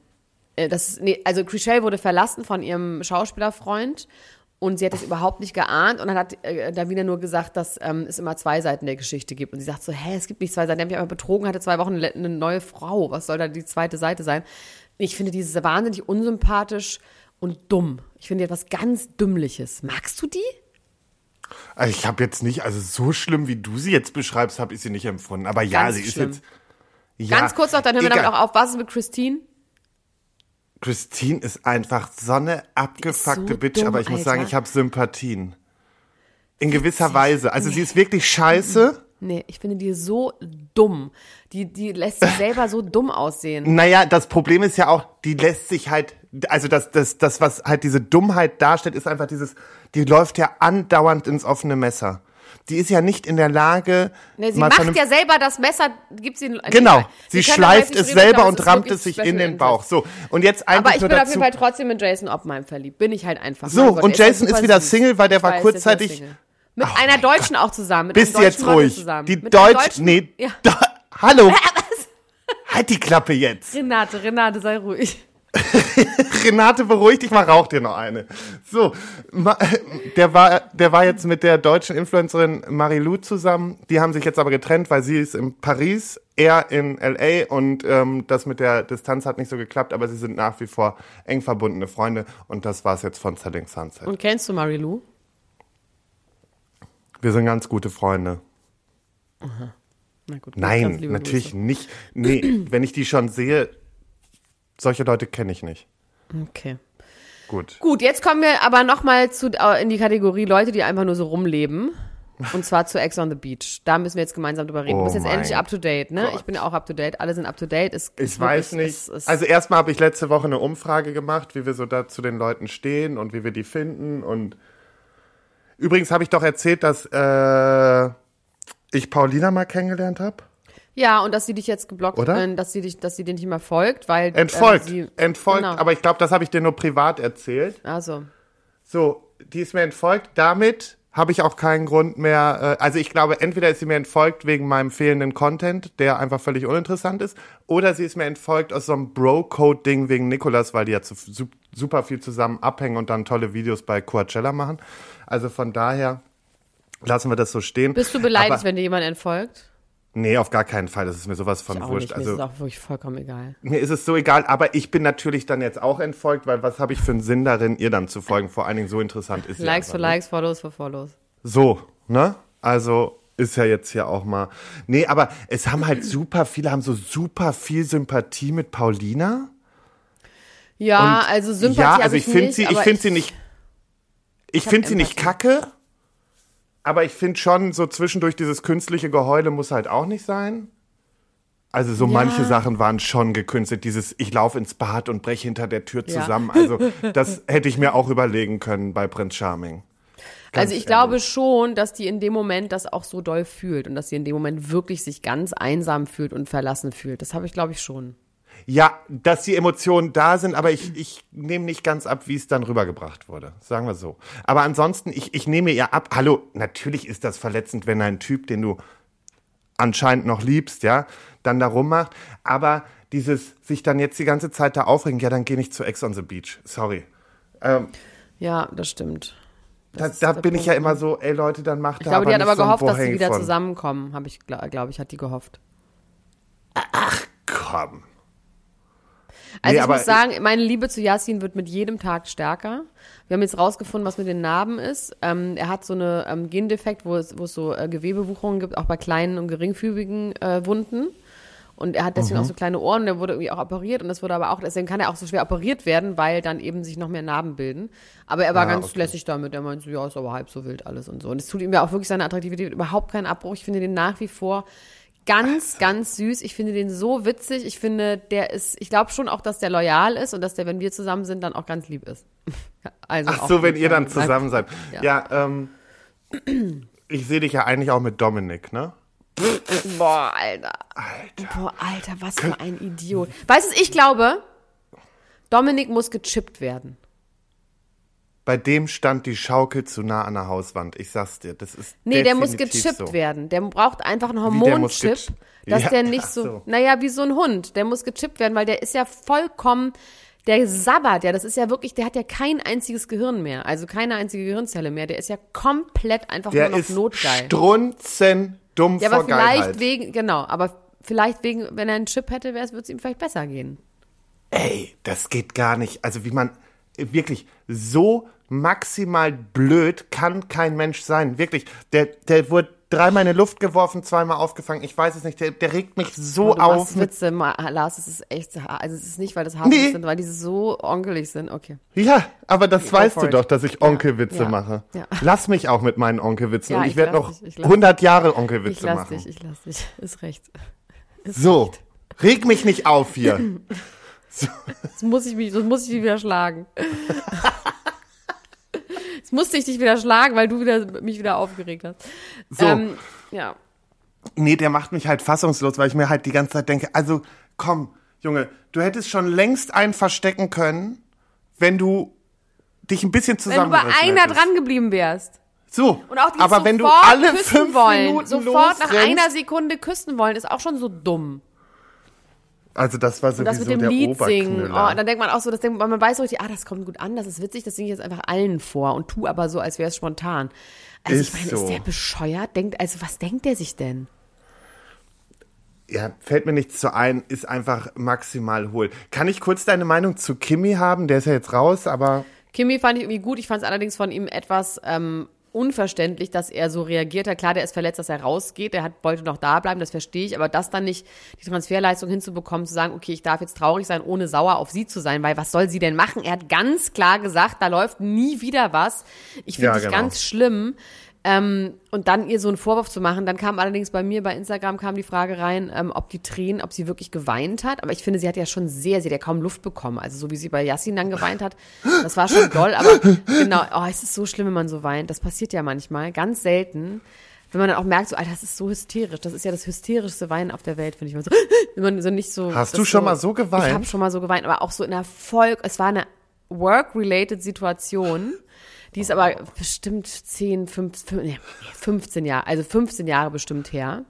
Das, nee, also Chrishell wurde verlassen von ihrem Schauspielerfreund und sie hat das überhaupt nicht geahnt und dann hat äh, Davina nur gesagt, dass ähm, es immer zwei Seiten der Geschichte gibt und sie sagt so, hä, es gibt nicht zwei Seiten, der hat mich aber betrogen, hatte zwei Wochen eine neue Frau, was soll da die zweite Seite sein? Ich finde diese wahnsinnig unsympathisch und dumm. Ich finde etwas ganz Dümmliches. Magst du die? Also ich habe jetzt nicht, also so schlimm, wie du sie jetzt beschreibst, habe ich sie nicht empfunden, aber ganz ja, sie schlimm. Ist jetzt... Ja, ganz kurz noch, dann hören wir damit auch auf, was ist mit Christine? Christine ist einfach so eine abgefuckte so Bitch, dumm, aber ich muss Alter. sagen, ich habe Sympathien. In gewisser Weise. Also sie ist wirklich scheiße, Nee, ich finde die so dumm. Die, die lässt sich selber so dumm aussehen. Naja, das Problem ist ja auch, die lässt sich halt, also das, das, das, was halt diese Dummheit darstellt, ist einfach dieses, die läuft ja andauernd ins offene Messer. Die ist ja nicht in der Lage... Nee, sie macht einem, ja selber das Messer, gibt sie... Genau, sie, sie schleift es selber und rammt es sich in den Bauch. So, und jetzt aber ich nur bin dazu, auf jeden Fall trotzdem in Jason Oppenheim verliebt, bin ich halt einfach. So, Gott, und Jason ist, ist wieder süß. Single, weil der ich war weiß, kurzzeitig... Mit oh einer Deutschen Gott. Auch zusammen. Mit Bist jetzt Mann ruhig. Zusammen. Die Deutschen... Nee, ja. Do- hallo. Halt die Klappe jetzt. Renate, Renate, sei ruhig. Renate, beruhig dich mal, rauch dir noch eine. So, der war, der war jetzt mit der deutschen Influencerin Marie-Lou zusammen. Die haben sich jetzt aber getrennt, weil sie ist in Paris, er in L A und ähm, das mit der Distanz hat nicht so geklappt, aber sie sind nach wie vor eng verbundene Freunde und das war's jetzt von Selling Sunset. Und kennst du Marie-Lou? Wir sind ganz gute Freunde. Aha. Na gut, nein, natürlich Grüße. Nicht. Nee, wenn ich die schon sehe, solche Leute kenne ich nicht. Okay. Gut. Gut, jetzt kommen wir aber nochmal zu, in die Kategorie Leute, die einfach nur so rumleben. Und zwar zu Ex on the Beach. Da müssen wir jetzt gemeinsam drüber reden. Oh, du bist jetzt endlich up to date, ne? Gott. Ich bin ja auch up to date. Alle sind up to date. Es, ich es weiß wirklich, nicht. Es, es also erstmal habe ich letzte Woche eine Umfrage gemacht, wie wir so da zu den Leuten stehen und wie wir die finden. Und übrigens habe ich doch erzählt, dass äh, ich Paulina mal kennengelernt habe. Ja, und dass sie dich jetzt geblockt, äh, dass sie dich, dass sie dir nicht mehr folgt, weil entfolgt, äh, sie, entfolgt. Genau. Aber ich glaube, das habe ich dir nur privat erzählt. Also so, die ist mir entfolgt. Damit habe ich auch keinen Grund mehr. Äh, also ich glaube, entweder ist sie mir entfolgt wegen meinem fehlenden Content, der einfach völlig uninteressant ist, oder sie ist mir entfolgt aus so einem Bro-Code-Ding wegen Nikolas, weil die ja zu, su- super viel zusammen abhängen und dann tolle Videos bei Coachella machen. Also von daher lassen wir das so stehen. Bist du beleidigt, aber wenn dir jemand entfolgt? Nee, auf gar keinen Fall. Das ist mir sowas von wurscht. Mir also, ist es auch wirklich vollkommen egal. Mir ist es so egal, aber ich bin natürlich dann jetzt auch entfolgt, weil was habe ich für einen Sinn darin, ihr dann zu folgen? Vor allen Dingen so interessant ist es. Likes für Likes, Follows für Follows. So, ne? Also ist ja jetzt hier auch mal. Nee, aber es haben halt super viele, haben so super viel Sympathie mit Paulina. Ja, und also Sympathie. Ja, also ich finde sie, ich finde sie nicht. Ich, ich finde sie nicht kacke. Aber ich finde schon, so zwischendurch dieses künstliche Geheule muss halt auch nicht sein. Also so ja. Manche Sachen waren schon gekünstelt. Dieses, ich laufe ins Bad und breche hinter der Tür ja. zusammen. Also das hätte ich mir auch überlegen können bei Prince Charming. Ganz also ich ehrlich. Glaube schon, dass die in dem Moment das auch so doll fühlt. Und dass sie in dem Moment wirklich sich ganz einsam fühlt und verlassen fühlt. Das habe ich, glaube ich, schon. Ja, dass die Emotionen da sind, aber ich, ich nehme nicht ganz ab, wie es dann rübergebracht wurde, sagen wir so. Aber ansonsten, ich, ich nehme ihr ab, hallo, natürlich ist das verletzend, wenn ein Typ, den du anscheinend noch liebst, ja, dann da rummacht, aber dieses sich dann jetzt die ganze Zeit da aufregen, ja, dann geh nicht zu Ex on the Beach, sorry. Ähm, ja, das stimmt. Das da da bin ich ja immer so, ey Leute, dann macht da aber nicht so ein Boheng von. Ich glaube, die hat aber gehofft, dass sie wieder zusammenkommen, habe ich, glaube ich, hat die gehofft. Ach, komm. Also nee, ich muss sagen, meine Liebe zu Yasin wird mit jedem Tag stärker. Wir haben jetzt rausgefunden, was mit den Narben ist. Ähm, er hat so eine ähm, Gendefekt, wo es, wo es so äh, Gewebewucherungen gibt, auch bei kleinen und geringfügigen äh, Wunden. Und er hat deswegen mhm. auch so kleine Ohren und er wurde irgendwie auch operiert. Und das wurde aber auch, deswegen kann er auch so schwer operiert werden, weil dann eben sich noch mehr Narben bilden. Aber er war ja, ganz okay. lässig damit. Er meinte so, ja, ist aber halb so wild alles und so. Und es tut ihm ja auch wirklich seine Attraktivität überhaupt keinen Abbruch. Ich finde den nach wie vor ganz, ganz süß. Ich finde den so witzig. Ich finde, der ist, ich glaube schon auch, dass der loyal ist und dass der, wenn wir zusammen sind, dann auch ganz lieb ist. Also ach so, wenn ihr dann zusammen seid. Ja, ja ähm, ich sehe dich ja eigentlich auch mit Dominic, ne? Boah, Alter. Alter. Boah, Alter, was für ein Idiot. Weißt du, ich glaube, Dominic muss gechippt werden. Bei dem stand die Schaukel zu nah an der Hauswand. Ich sag's dir, das ist nee, der muss gechippt so. werden. Der braucht einfach einen Hormonchip, ge- dass ja, der nicht so, so, naja, wie so ein Hund. Der muss gechippt werden, weil der ist ja vollkommen, der sabbert ja. Das ist ja wirklich, der hat ja kein einziges Gehirn mehr. Also keine einzige Gehirnzelle mehr. Der ist ja komplett einfach der nur noch notgeil. Der ist strunzendumm ja, vor Geilheit. Ja, aber vielleicht wegen, genau, aber vielleicht wegen, wenn er einen Chip hätte, würde es ihm vielleicht besser gehen. Ey, das geht gar nicht. Also wie man wirklich so maximal blöd kann kein Mensch sein. Wirklich, der, der wurde dreimal in die Luft geworfen, zweimal aufgefangen. Ich weiß es nicht. Der, der regt mich so du auf. Mit Witze, Ma- Lars, es ist echt, also es ist nicht, weil das Haare nee. sind, weil die so onkelig sind. Okay. Ja, aber das ich weißt du it. doch, dass ich Onkelwitze ja. mache. Ja. Lass mich auch mit meinen Onkelwitzen. Ja, ich, ich werde noch dich, ich hundert Jahre Onkelwitze machen. Ich lass dich, ich lass dich. Ist recht. Ist so, recht. Reg mich nicht auf hier. So. Das muss ich mich, das muss ich wieder schlagen. Jetzt musste ich dich wieder schlagen, weil du wieder, mich wieder aufgeregt hast. So. Ähm, ja. Nee, der macht mich halt fassungslos, weil ich mir halt die ganze Zeit denke, also komm, Junge, du hättest schon längst einen verstecken können, wenn du dich ein bisschen zusammenreißen hättest. Wenn du bei einer dran geblieben wärst. So, und auch die aber wenn du alle fünf wollen, Minuten sofort nach einer Sekunde küssen wollen, ist auch schon so dumm. Also das war sowieso der Oberknüller. Und das mit dem Lied singen. Oh, dann denkt man auch so, das denkt man, man weiß so richtig, ah, das kommt gut an, das ist witzig, das singe ich jetzt einfach allen vor und tu aber so, als wäre es spontan. Also ist ich meine, so. Ist der bescheuert? Denkt, also was denkt der sich denn? Ja, fällt mir nichts zu ein, ist einfach maximal hohl. Kann ich kurz deine Meinung zu Kimi haben? Der ist ja jetzt raus, aber... Kimi fand ich irgendwie gut, ich fand es allerdings von ihm etwas... Ähm, unverständlich, dass er so reagiert hat. Klar, der ist verletzt, dass er rausgeht. Er hat, wollte noch da bleiben, das verstehe ich. Aber das dann nicht, die Transferleistung hinzubekommen, zu sagen, okay, ich darf jetzt traurig sein, ohne sauer auf sie zu sein, weil was soll sie denn machen? Er hat ganz klar gesagt, da läuft nie wieder was. Ich finde ja, dich genau. ganz schlimm. Ähm, und dann ihr so einen Vorwurf zu machen. Dann kam allerdings bei mir, bei Instagram kam die Frage rein, ähm, ob die Tränen, ob sie wirklich geweint hat. Aber ich finde, sie hat ja schon sehr, sehr, der kaum Luft bekommen. Also so wie sie bei Yassin dann geweint hat, das war schon doll. Aber genau, oh, es ist so schlimm, wenn man so weint. Das passiert ja manchmal, ganz selten. Wenn man dann auch merkt, so, Alter, das ist so hysterisch. Das ist ja das hysterischste Weinen auf der Welt, finde ich. Man so, wenn man so nicht so. Hast du schon so, mal so geweint? Ich habe schon mal so geweint, aber auch so in der Volk. Es war eine work-related Situation. Die ist aber bestimmt zehn, fünfzehn, fünfzehn Jahre, also fünfzehn Jahre bestimmt her.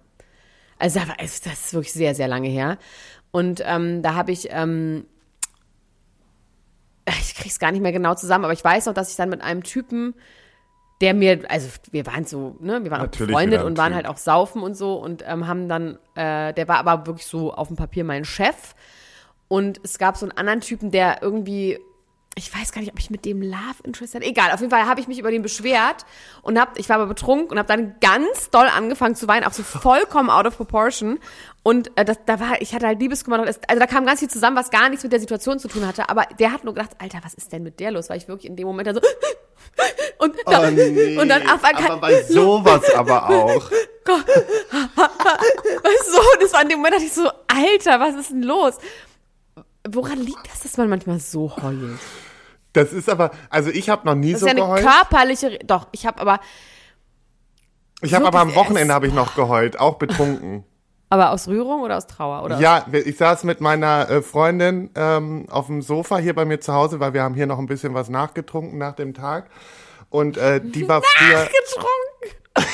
Also das ist wirklich sehr, sehr lange her. Und ähm, da habe ich, ähm, ich krieg's gar nicht mehr genau zusammen, aber ich weiß noch, dass ich dann mit einem Typen, der mir, also wir waren so, ne, wir waren auch befreundet und waren halt auch saufen und so und ähm, haben dann, äh, der war aber wirklich so auf dem Papier mein Chef. Und es gab so einen anderen Typen, der irgendwie... Ich weiß gar nicht, ob ich mit dem Love Interest hatte. Egal, auf jeden Fall habe ich mich über den beschwert und hab, ich war aber betrunken und habe dann ganz doll angefangen zu weinen, auch so vollkommen out of proportion. Und äh, das, da war, ich hatte halt Liebeskummer. Also da kam ganz viel zusammen, was gar nichts mit der Situation zu tun hatte. Aber der hat nur gedacht, Alter, was ist denn mit der los? Weil ich wirklich in dem Moment dann so und dann, oh nee, und dann ach, aber bei sowas aber auch. Weißt du, das war in dem Moment, dachte ich so, Alter, was ist denn los? Woran liegt das, dass man manchmal so heult? Das ist aber, also ich habe noch nie so geheult. Das ist ja eine körperliche, doch, ich habe aber... Ich habe aber am Wochenende habe ich noch geheult, auch betrunken. Aber aus Rührung oder aus Trauer? Oder? Ja, ich saß mit meiner Freundin ähm, auf dem Sofa hier bei mir zu Hause, weil wir haben hier noch ein bisschen was nachgetrunken nach dem Tag. Und äh, die war früher... Nachgetrunken?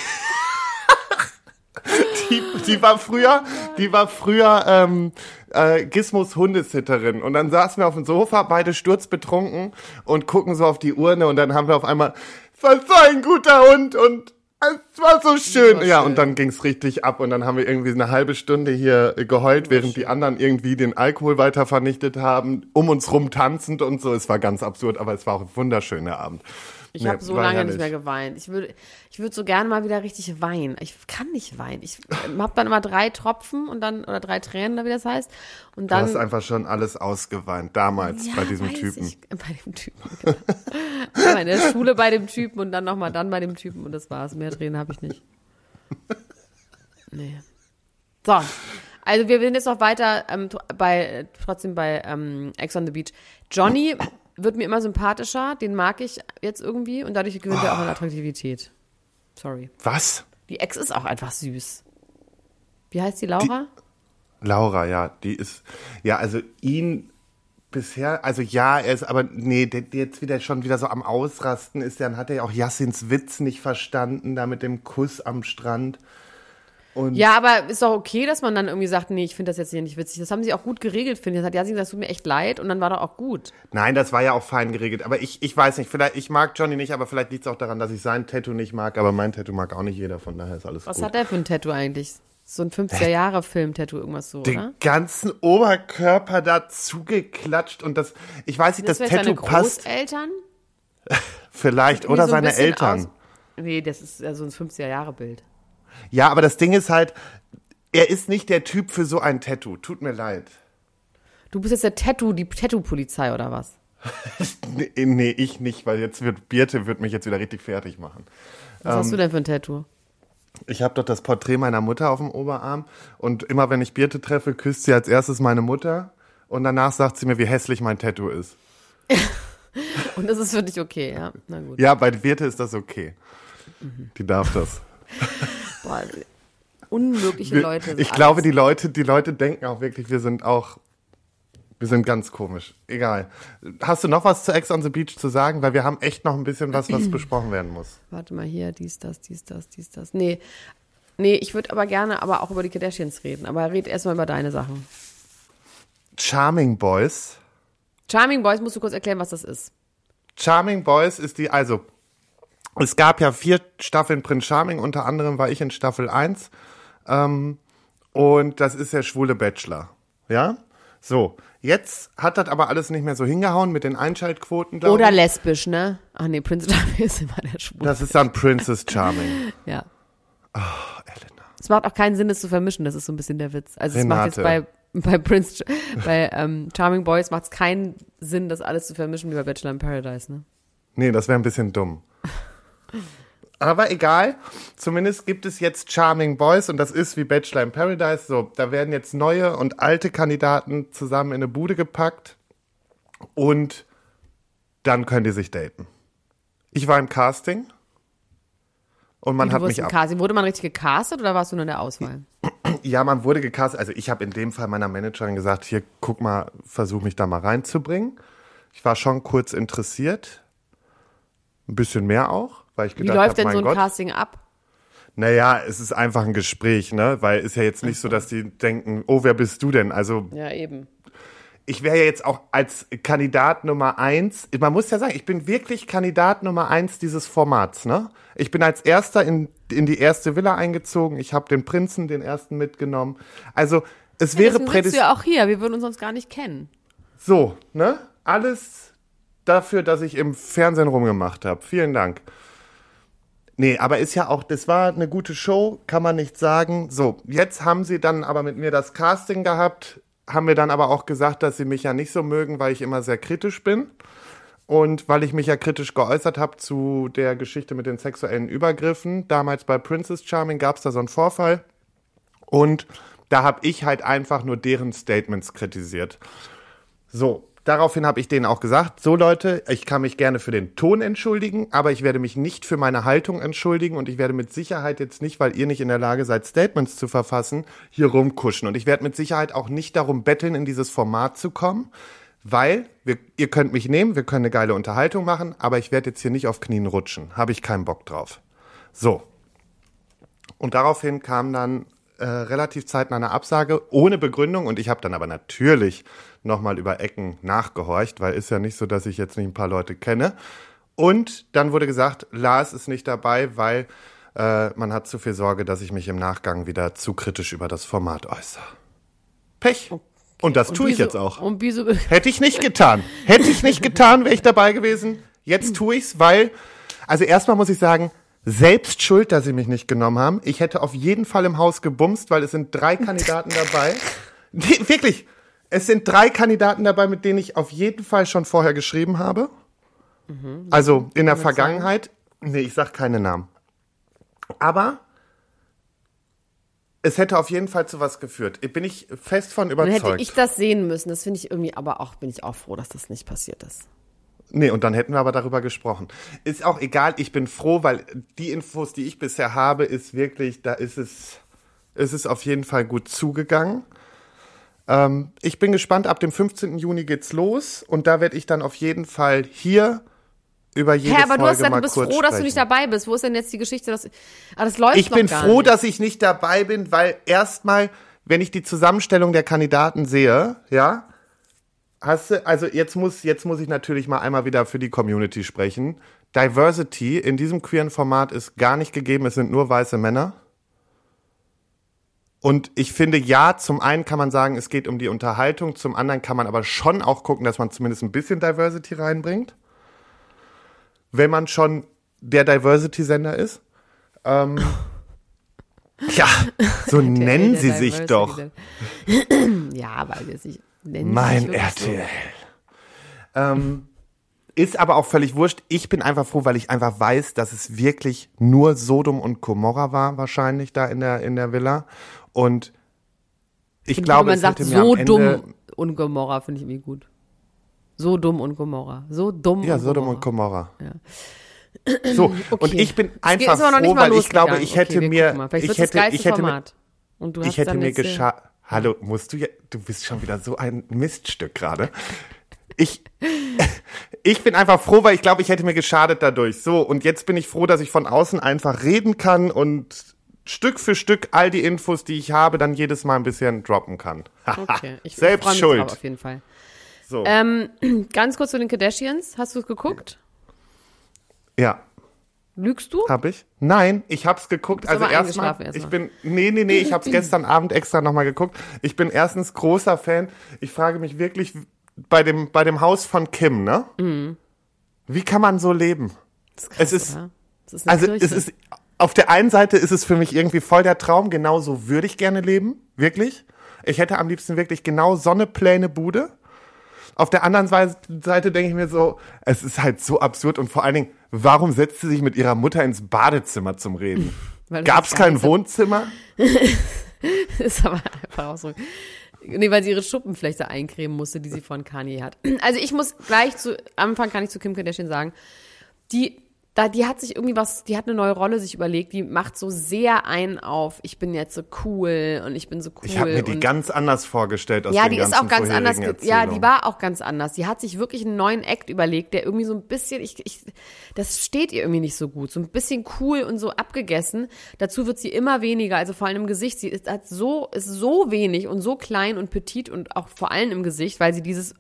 Die, die war früher, die war früher ähm, äh, Gizmos Hundesitterin und dann saßen wir auf dem Sofa, beide sturzbetrunken und gucken so auf die Urne und dann haben wir auf einmal, es war so ein guter Hund und es war so schön. War ja, schön. Und dann ging's richtig ab und dann haben wir irgendwie eine halbe Stunde hier geheult, während schön. Die anderen irgendwie den Alkohol weiter vernichtet haben, um uns rum tanzend und so. Es war ganz absurd, aber es war auch ein wunderschöner Abend. Ich nee, habe so lange herrlich. Nicht mehr geweint. Ich würde ich würd so gerne mal wieder richtig weinen. Ich kann nicht weinen. Ich habe dann immer drei Tropfen und dann oder drei Tränen, wie das heißt. Und dann, du hast einfach schon alles ausgeweint, damals ja, bei diesem weiß Typen. Ich, bei dem Typen, genau. Aber in der Schule bei dem Typen und dann nochmal dann bei dem Typen und das war's. Mehr Tränen habe ich nicht. Nee. So, also wir sind jetzt noch weiter ähm, bei trotzdem bei ähm, Ex on the Beach. Johnny... wird mir immer sympathischer, den mag ich jetzt irgendwie und dadurch gewinnt oh. er auch an Attraktivität. Sorry. Was? Die Ex ist auch einfach süß. Wie heißt die, Laura? Die, Laura, ja, die ist, ja, also ihn bisher, also ja, er ist aber, nee, der, der jetzt wieder schon wieder so am Ausrasten ist, dann hat er ja auch Yassins Witz nicht verstanden, da mit dem Kuss am Strand. Und ja, aber ist doch okay, dass man dann irgendwie sagt, nee, ich finde das jetzt hier nicht witzig. Das haben sie auch gut geregelt, finde ich. Das hat Yasin gesagt, es tut mir echt leid und dann war doch auch gut. Nein, das war ja auch fein geregelt. Aber ich, ich weiß nicht, vielleicht, ich mag Johnny nicht, aber vielleicht liegt es auch daran, dass ich sein Tattoo nicht mag. Aber mein Tattoo mag auch nicht jeder, von daher ist alles Was gut. Was hat der für ein Tattoo eigentlich? So ein fünfziger-Jahre-Film-Tattoo, irgendwas so, Den oder? Den ganzen Oberkörper da zugeklatscht und das, ich weiß nicht, das, das Tattoo passt. Großeltern? Vielleicht, oder so seine Eltern. Aus- nee, das ist also ein fünfziger-Jahre-Bild. Ja, aber das Ding ist halt, er ist nicht der Typ für so ein Tattoo. Tut mir leid. Du bist jetzt der Tattoo, die Tattoo-Polizei oder was? nee, nee, ich nicht, weil jetzt wird Birte wird mich jetzt wieder richtig fertig machen. Was ähm, hast du denn für ein Tattoo? Ich habe doch das Porträt meiner Mutter auf dem Oberarm und immer wenn ich Birte treffe, küsst sie als erstes meine Mutter und danach sagt sie mir, wie hässlich mein Tattoo ist. Und das ist für dich okay, ja? Na gut. Ja, bei Birte ist das okay. Mhm. Die darf das. Boah, unmögliche Leute. Ich alles. glaube, die Leute, die Leute denken auch wirklich, wir sind auch Wir sind ganz komisch. Egal. Hast du noch was zu Ex on the Beach zu sagen? Weil wir haben echt noch ein bisschen was, was besprochen werden muss. Warte mal hier, dies, das, dies, das, dies, das. Nee, nee, ich würde aber gerne aber auch über die Kardashians reden. Aber red erstmal über deine Sachen. Charming Boys. Charming Boys, musst du kurz erklären, was das ist. Charming Boys ist die, also, es gab ja vier Staffeln Prince Charming, unter anderem war ich in Staffel eins. Ähm, und das ist der schwule Bachelor. Ja? So, jetzt hat das aber alles nicht mehr so hingehauen mit den Einschaltquoten. Oder ich. lesbisch, ne? Ach nee, Prince Charming ist immer der Schwule. Das ist dann Princess Charming. Ja. Oh, Elena. Es macht auch keinen Sinn, das zu vermischen, das ist so ein bisschen der Witz. Also es macht jetzt bei, bei Prince, bei ähm, Charming Boys macht es keinen Sinn, das alles zu vermischen wie bei Bachelor in Paradise, ne? Nee, das wäre ein bisschen dumm. Aber egal, zumindest gibt es jetzt Charming Boys und das ist wie Bachelor in Paradise. So, da werden jetzt neue und alte Kandidaten zusammen in eine Bude gepackt und dann können die sich daten. Ich war im Casting und man hat mich ab. Casting. Wurde man richtig gecastet oder warst du nur in der Auswahl? Ja, man wurde gecastet. Also ich habe in dem Fall meiner Managerin gesagt, hier, guck mal, versuch mich da mal reinzubringen. Ich war schon kurz interessiert, ein bisschen mehr auch. Weil ich gedacht Wie läuft hab, denn so ein Gott, Casting ab? Naja, es ist einfach ein Gespräch, ne? Weil es ist ja jetzt nicht so, dass die denken, oh, wer bist du denn? Also, ja, eben. Ich wäre ja jetzt auch als Kandidat Nummer eins, man muss ja sagen, ich bin wirklich Kandidat Nummer eins dieses Formats, ne? Ich bin als Erster in, in die erste Villa eingezogen, ich habe den Prinzen, den Ersten mitgenommen. Also, es ja, wäre prädestiniert. Du ja auch hier, wir würden uns sonst gar nicht kennen. So, ne? Alles dafür, dass ich im Fernsehen rumgemacht habe. Vielen Dank. Nee, aber ist ja auch, das war eine gute Show, kann man nicht sagen. So, jetzt haben sie dann aber mit mir das Casting gehabt, haben mir dann aber auch gesagt, dass sie mich ja nicht so mögen, weil ich immer sehr kritisch bin und weil ich mich ja kritisch geäußert habe zu der Geschichte mit den sexuellen Übergriffen. Damals bei Princess Charming gab es da so einen Vorfall und da habe ich halt einfach nur deren Statements kritisiert. So. Daraufhin habe ich denen auch gesagt, so Leute, ich kann mich gerne für den Ton entschuldigen, aber ich werde mich nicht für meine Haltung entschuldigen und ich werde mit Sicherheit jetzt nicht, weil ihr nicht in der Lage seid, Statements zu verfassen, hier rumkuschen. Und ich werde mit Sicherheit auch nicht darum betteln, in dieses Format zu kommen, weil wir, ihr könnt mich nehmen, wir können eine geile Unterhaltung machen, aber ich werde jetzt hier nicht auf Knien rutschen, habe ich keinen Bock drauf. So. Und daraufhin kam dann äh, relativ zeitnah eine Absage, ohne Begründung und ich habe dann aber natürlich nochmal über Ecken nachgehorcht, weil ist ja nicht so, dass ich jetzt nicht ein paar Leute kenne. Und dann wurde gesagt, Lars ist nicht dabei, weil äh, man hat zu viel Sorge, dass ich mich im Nachgang wieder zu kritisch über das Format äußere. Pech. Okay. Und das tue ich jetzt auch. Und wieso? Hätte ich nicht getan. Hätte ich nicht getan, wäre ich dabei gewesen. Jetzt tue ich's, weil, also erstmal muss ich sagen, selbst schuld, dass sie mich nicht genommen haben. Ich hätte auf jeden Fall im Haus gebumst, weil es sind drei Kandidaten dabei. Die, wirklich. Es sind drei Kandidaten dabei, mit denen ich auf jeden Fall schon vorher geschrieben habe. Mhm, also in der Vergangenheit. Sagen? Nee, ich sag keine Namen. Aber es hätte auf jeden Fall zu was geführt. Bin ich fest von überzeugt. Dann hätte ich das sehen müssen. Das finde ich irgendwie, aber auch bin ich auch froh, dass das nicht passiert ist. Nee, und dann hätten wir aber darüber gesprochen. Ist auch egal, ich bin froh, weil die Infos, die ich bisher habe, ist wirklich, da ist es, ist es auf jeden Fall gut zugegangen. Ähm, ich bin gespannt, ab dem fünfzehnten Juni geht's los und da werde ich dann auf jeden Fall hier über jede Folge mal kurz sprechen. Hä, aber du bist froh, dass du nicht dabei bist. Wo ist denn jetzt die Geschichte? Dass, ah, das läuft ich noch bin gar froh, nicht. dass ich nicht dabei bin, weil erstmal, wenn ich die Zusammenstellung der Kandidaten sehe, ja, hast du, also jetzt muss, jetzt muss ich natürlich mal einmal wieder für die Community sprechen. Diversity in diesem queeren Format ist gar nicht gegeben, es sind nur weiße Männer. Und ich finde, ja, zum einen kann man sagen, es geht um die Unterhaltung, zum anderen kann man aber schon auch gucken, dass man zumindest ein bisschen Diversity reinbringt, wenn man schon der Diversity-Sender ist. Ähm, Ja, so nennen sie sich doch. Ja, weil wir sich nennen. Mein R T L. So. Ähm, ist aber auch völlig wurscht. Ich bin einfach froh, weil ich einfach weiß, dass es wirklich nur Sodom und Gomorra war, wahrscheinlich da in der, in der Villa. Und ich finde, glaube, wenn man es sagt, Sodom und Gomorra finde ich irgendwie gut. Sodom und Gomorra. Sodom ja, und Sodom Gomorra. und Gomorra. Ja. So, okay. Und ich bin einfach froh, weil ich glaube, ich hätte okay, mir, ich hätte, ich hätte mir, und du hast ich hätte mir geschah, hallo, musst du ja, du bist schon wieder so ein Miststück gerade. Ich, ich bin einfach froh, weil ich glaube, ich hätte mir geschadet dadurch. So, und jetzt bin ich froh, dass ich von außen einfach reden kann und Stück für Stück all die Infos, die ich habe, dann jedes Mal ein bisschen droppen kann. Okay, ich selbst mich schuld. Drauf, auf jeden Fall. So. Ähm, ganz kurz zu den Kardashians. Hast du es geguckt? Ja. Lügst du? Hab ich? Nein, ich hab's geguckt. Also erstmal, erst ich bin, nee, nee, nee, ich hab's gestern Abend extra nochmal geguckt. Ich bin erstens großer Fan. Ich frage mich wirklich bei dem, bei dem Haus von Kim, ne? Mhm. Wie kann man so leben? Das ist krass, es ist, oder? Das ist eine also Kirche. Es ist, auf der einen Seite ist es für mich irgendwie voll der Traum. Genauso würde ich gerne leben. Wirklich. Ich hätte am liebsten wirklich genau so eine pläne Bude. Auf der anderen Seite denke ich mir so, es ist halt so absurd und vor allen Dingen, warum setzt sie sich mit ihrer Mutter ins Badezimmer zum Reden? Gab es kein Wohnzimmer? Ist aber einfach auch so. Nee, weil sie ihre Schuppenflechte eincremen musste, die sie von Kanye hat. Also ich muss gleich zu Anfang, kann ich zu Kim Kardashian sagen, die, da, die hat sich irgendwie was, die hat eine neue Rolle sich überlegt, die macht so sehr einen auf, ich bin jetzt so cool und ich bin so cool. Ich habe mir die ganz anders vorgestellt aus den ganzen vorherigen Erzählungen. Ja, die ist auch ganz anders, ja, die war auch ganz anders. Die hat sich wirklich einen neuen Act überlegt, der irgendwie so ein bisschen, ich, ich, das steht ihr irgendwie nicht so gut, so ein bisschen cool und so abgegessen. Dazu wird sie immer weniger, also vor allem im Gesicht. Sie ist, hat so, ist so wenig und so klein und petit und auch vor allem im Gesicht, weil sie dieses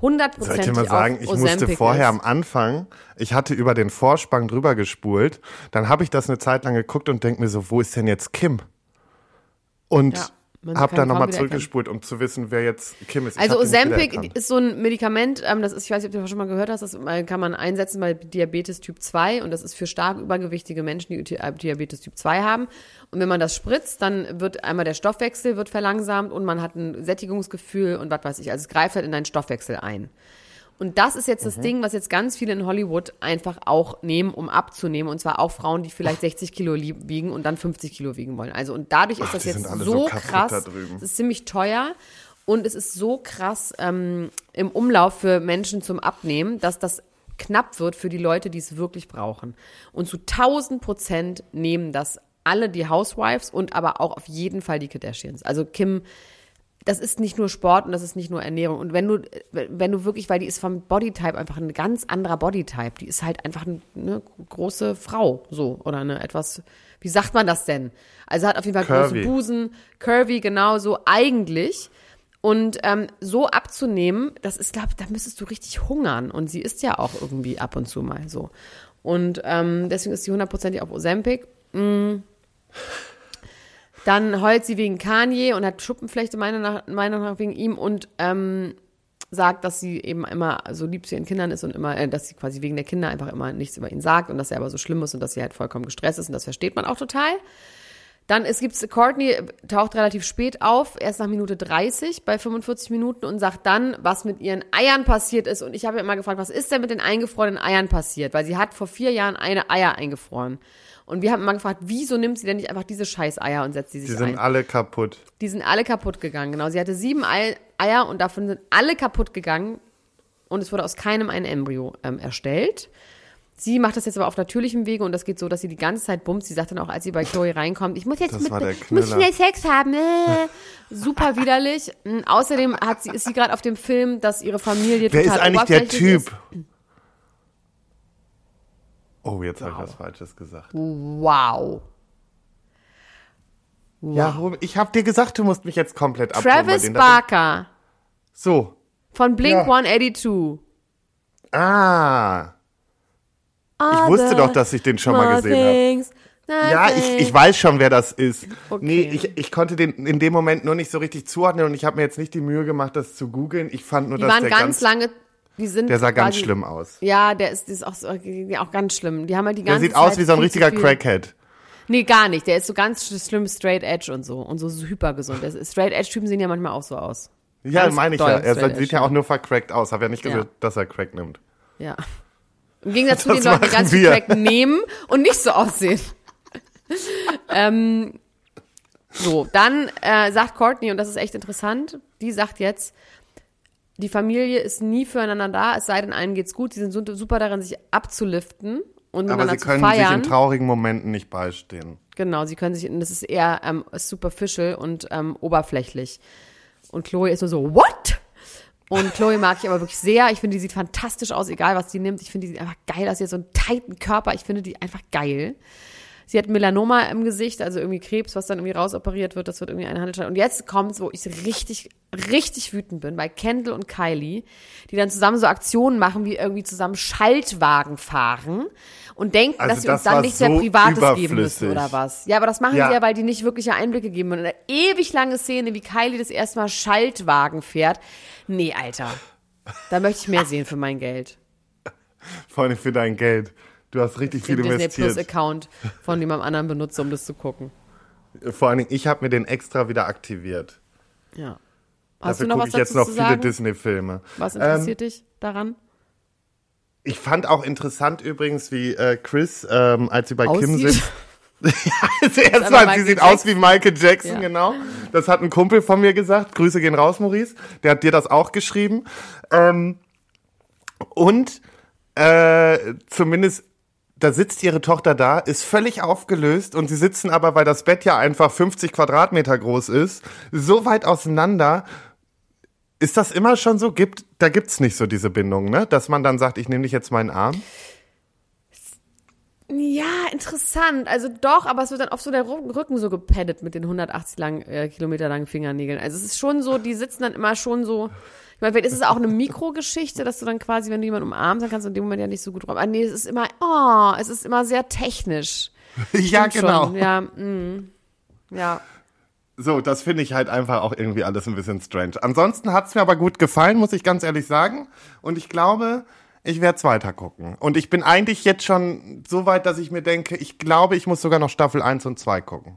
hundert Prozent. Soll ich mal sagen, ich musste vorher am Anfang, ich hatte über den Vorspann drüber gespult, dann habe ich das eine Zeit lang geguckt und denke mir so, wo ist denn jetzt Kim? Und ja, habe dann nochmal zurückgespult, um zu wissen, wer jetzt Kim ist. Ich also Ozempic ist so ein Medikament, ähm, das ist, ich weiß nicht, ob du das schon mal gehört hast, das kann man einsetzen bei Diabetes Typ zwei und das ist für stark übergewichtige Menschen, die Diabetes Typ zwei haben. Und wenn man das spritzt, dann wird einmal der Stoffwechsel wird verlangsamt und man hat ein Sättigungsgefühl und was weiß ich. Also es greift halt in deinen Stoffwechsel ein. Und das ist jetzt mhm. das Ding, was jetzt ganz viele in Hollywood einfach auch nehmen, um abzunehmen. Und zwar auch Frauen, die vielleicht sechzig Kilo wiegen und dann fünfzig Kilo wiegen wollen. Also und dadurch ist Ach, das jetzt so, so krass, es ist ziemlich teuer und es ist so krass ähm, im Umlauf für Menschen zum Abnehmen, dass das knapp wird für die Leute, die es wirklich brauchen. Und zu tausend Prozent nehmen das alle die Housewives und aber auch auf jeden Fall die Kardashians. Also Kim, das ist nicht nur Sport und das ist nicht nur Ernährung. Und wenn du, wenn du wirklich, weil die ist vom Bodytype einfach ein ganz anderer Bodytype. Die ist halt einfach eine große Frau, so, oder eine etwas, wie sagt man das denn? Also hat auf jeden Fall curvy. Große Busen, curvy, genau so eigentlich. Und ähm, so abzunehmen, das ist, glaube ich, da müsstest du richtig hungern. Und sie isst ja auch irgendwie ab und zu mal so. Und ähm, deswegen ist sie hundertprozentig auf Ozempic. Mm. Dann heult sie wegen Kanye und hat Schuppenflechte, meiner Meinung nach, wegen ihm und ähm, sagt, dass sie eben immer so lieb zu ihren Kindern ist und immer, äh, dass sie quasi wegen der Kinder einfach immer nichts über ihn sagt und dass er aber so schlimm ist und dass sie halt vollkommen gestresst ist und das versteht man auch total. Dann es gibt's, Courtney taucht relativ spät auf, erst nach Minute dreißig bei fünfundvierzig Minuten und sagt dann, was mit ihren Eiern passiert ist. Und ich habe immer gefragt, was ist denn mit den eingefrorenen Eiern passiert? Weil sie hat vor vier Jahren eine Eier eingefroren. Und wir haben immer gefragt, wieso nimmt sie denn nicht einfach diese Scheißeier und setzt sie sich ein? Die sind ein? alle kaputt. Die sind alle kaputt gegangen, genau. Sie hatte sieben Eier und davon sind alle kaputt gegangen. Und es wurde aus keinem ein Embryo ähm, erstellt. Sie macht das jetzt aber auf natürlichem Wege und das geht so, dass sie die ganze Zeit bumst. Sie sagt dann auch, als sie bei Chloe reinkommt, ich muss jetzt mit, ich muss schnell Sex haben. Äh, super widerlich. Und außerdem hat sie, ist sie gerade auf dem Film, dass ihre Familie total oberflächlich ist. Wer ist eigentlich der Typ? Oh, jetzt wow. habe ich was Falsches gesagt. Wow. wow. Ja, ich habe dir gesagt, du musst mich jetzt komplett abholen. Travis Barker. So. Von Blink one eighty-two. Ah. Ich wusste doch, dass ich den schon mal gesehen habe. Ja, ich, ich weiß schon, wer das ist. Okay. Nee, ich, ich konnte den in dem Moment nur nicht so richtig zuordnen und ich habe mir jetzt nicht die Mühe gemacht, das zu googeln. Ich fand nur, die dass der ganz, ganz lange... Die sind der sah quasi, ganz schlimm aus. Ja, der ist, ist auch, auch ganz schlimm. Die haben halt die ganze Der sieht Zeit aus wie so ein richtiger Crackhead. Nee, gar nicht. Der ist so ganz schlimm straight edge und so. Und so hypergesund. Straight edge Typen sehen ja manchmal auch so aus. Ja, ganz meine ich ja. Er sieht edge, ja auch nur vercrackt aus. Habe ja nicht gesagt, ja. dass er Crack nimmt. Ja. Im Gegensatz das zu den Leuten, die ganz viel Crack nehmen und nicht so aussehen. ähm, so, dann äh, sagt Courtney, und das ist echt interessant, die sagt jetzt, die Familie ist nie füreinander da, es sei denn, einem geht's gut. Die sind super darin, sich abzuliften und miteinander zu feiern. Aber sie können sich in traurigen Momenten nicht beistehen. Genau, sie können sich, das ist eher ähm, superficial und ähm, oberflächlich. Und Chloe ist nur so, what? Und Chloe mag ich aber wirklich sehr. Ich finde, die sieht fantastisch aus, egal was sie nimmt. Ich finde, die sieht einfach geil aus. Sie hat so einen tighten Körper. Ich finde die einfach geil. Sie hat Melanoma im Gesicht, also irgendwie Krebs, was dann irgendwie rausoperiert wird. Das wird irgendwie ein Handelsstreit. Und jetzt kommt's, wo ich richtig, richtig wütend bin, bei Kendall und Kylie, die dann zusammen so Aktionen machen, wie irgendwie zusammen Schaltwagen fahren und denken, also dass sie uns das dann nichts so mehr Privates geben müssen oder was. Ja, aber das machen ja. sie ja, weil die nicht wirkliche Einblicke geben. Und eine ewig lange Szene, wie Kylie das erste Mal Schaltwagen fährt. Nee, Alter, da möchte ich mehr sehen für mein Geld. Vor allem für dein Geld. Du hast richtig viel investiert. Ich habe den Disney-Plus-Account von jemandem anderen benutzt, um das zu gucken. Vor allen Dingen, ich habe mir den extra wieder aktiviert. Ja. Hast Dafür du noch gucke was ich jetzt noch viele Disney-Filme. Was interessiert ähm, dich daran? Ich fand auch interessant übrigens, wie äh, Chris, ähm, als sie bei aussieht. Kim sitzt. ja, erstmal, sie sieht Jackson. aus wie Michael Jackson, ja. genau. Das hat ein Kumpel von mir gesagt. Grüße gehen raus, Maurice. Der hat dir das auch geschrieben. Ähm, und äh, zumindest... Da sitzt ihre Tochter da, ist völlig aufgelöst und sie sitzen aber, weil das Bett ja einfach fünfzig Quadratmeter groß ist, so weit auseinander. Ist das immer schon so? Gibt, da gibt's nicht so diese Bindung, ne? Dass man dann sagt, ich nehme dich jetzt meinen Arm? Ja, interessant. Also doch, aber es wird dann oft so der Rücken so gepaddet mit den hundertachtzig lang, äh, Kilometer langen Fingernägeln. Also es ist schon so, die sitzen dann immer schon so... Ich meine, vielleicht ist es auch eine Mikrogeschichte, dass du dann quasi, wenn du jemanden umarmst, dann kannst du in dem Moment ja nicht so gut drauf. Ah, nee, es ist immer, oh, es ist immer sehr technisch. ja, Stimmt genau. Schon. Ja, mm, ja. So, das finde ich halt einfach auch irgendwie alles ein bisschen strange. Ansonsten hat es mir aber gut gefallen, muss ich ganz ehrlich sagen. Und ich glaube, ich werde es weiter gucken. Und ich bin eigentlich jetzt schon so weit, dass ich mir denke, ich glaube, ich muss sogar noch Staffel eins und zwei gucken.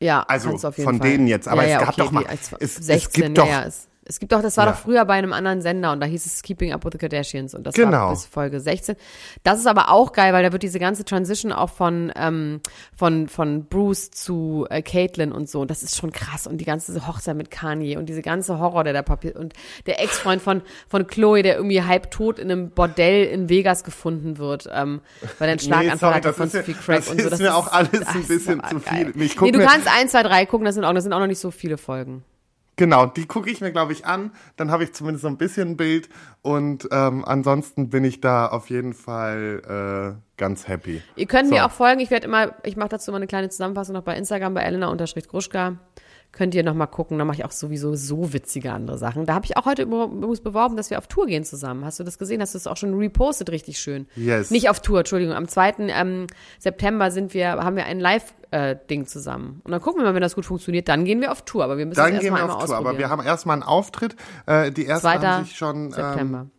Ja, also auf jeden von Fall. Denen jetzt. Aber ja, ja, es gab okay, doch mal, die, es, sechzehn, es gibt doch... Ja, es Es gibt auch, das war ja. doch früher bei einem anderen Sender und da hieß es Keeping Up with the Kardashians und das genau. war bis Folge sechzehn. Das ist aber auch geil, weil da wird diese ganze Transition auch von ähm, von von Bruce zu äh, Caitlyn und so. Das ist schon krass und die ganze Hochzeit mit Kanye und diese ganze Horror, der da papiert und der Ex-Freund von von Chloe, der irgendwie halb tot in einem Bordell in Vegas gefunden wird, ähm, weil dann Schlaganfall nee, sorry, hat von viel Crack das und so. Das ist mir auch alles ach, ein bisschen zu viel. Ich guck nee, du mir kannst eins, zwei, drei gucken. Das sind auch das sind auch noch nicht so viele Folgen. Genau, die gucke ich mir, glaube ich, an. Dann habe ich zumindest so ein bisschen ein Bild. Und ähm, ansonsten bin ich da auf jeden Fall äh, ganz happy. Ihr könnt so. mir auch folgen. Ich werde immer, ich mache dazu immer eine kleine Zusammenfassung noch bei Instagram, bei Elena-Gruschka. Könnt ihr nochmal gucken. Da mache ich auch sowieso so witzige andere Sachen. Da habe ich auch heute übrigens beworben, dass wir auf Tour gehen zusammen. Hast du das gesehen? Hast du das auch schon repostet? Richtig schön. Yes. Nicht auf Tour, Entschuldigung. Am zweiten September sind wir, haben wir einen Live- Äh, Ding zusammen. Und dann gucken wir mal, wenn das gut funktioniert, dann gehen wir auf Tour, aber wir müssen dann das erstmal einmal ausprobieren. Dann gehen wir auf Tour, aber wir haben erstmal einen Auftritt. Äh, die ersten haben sich schon ähm,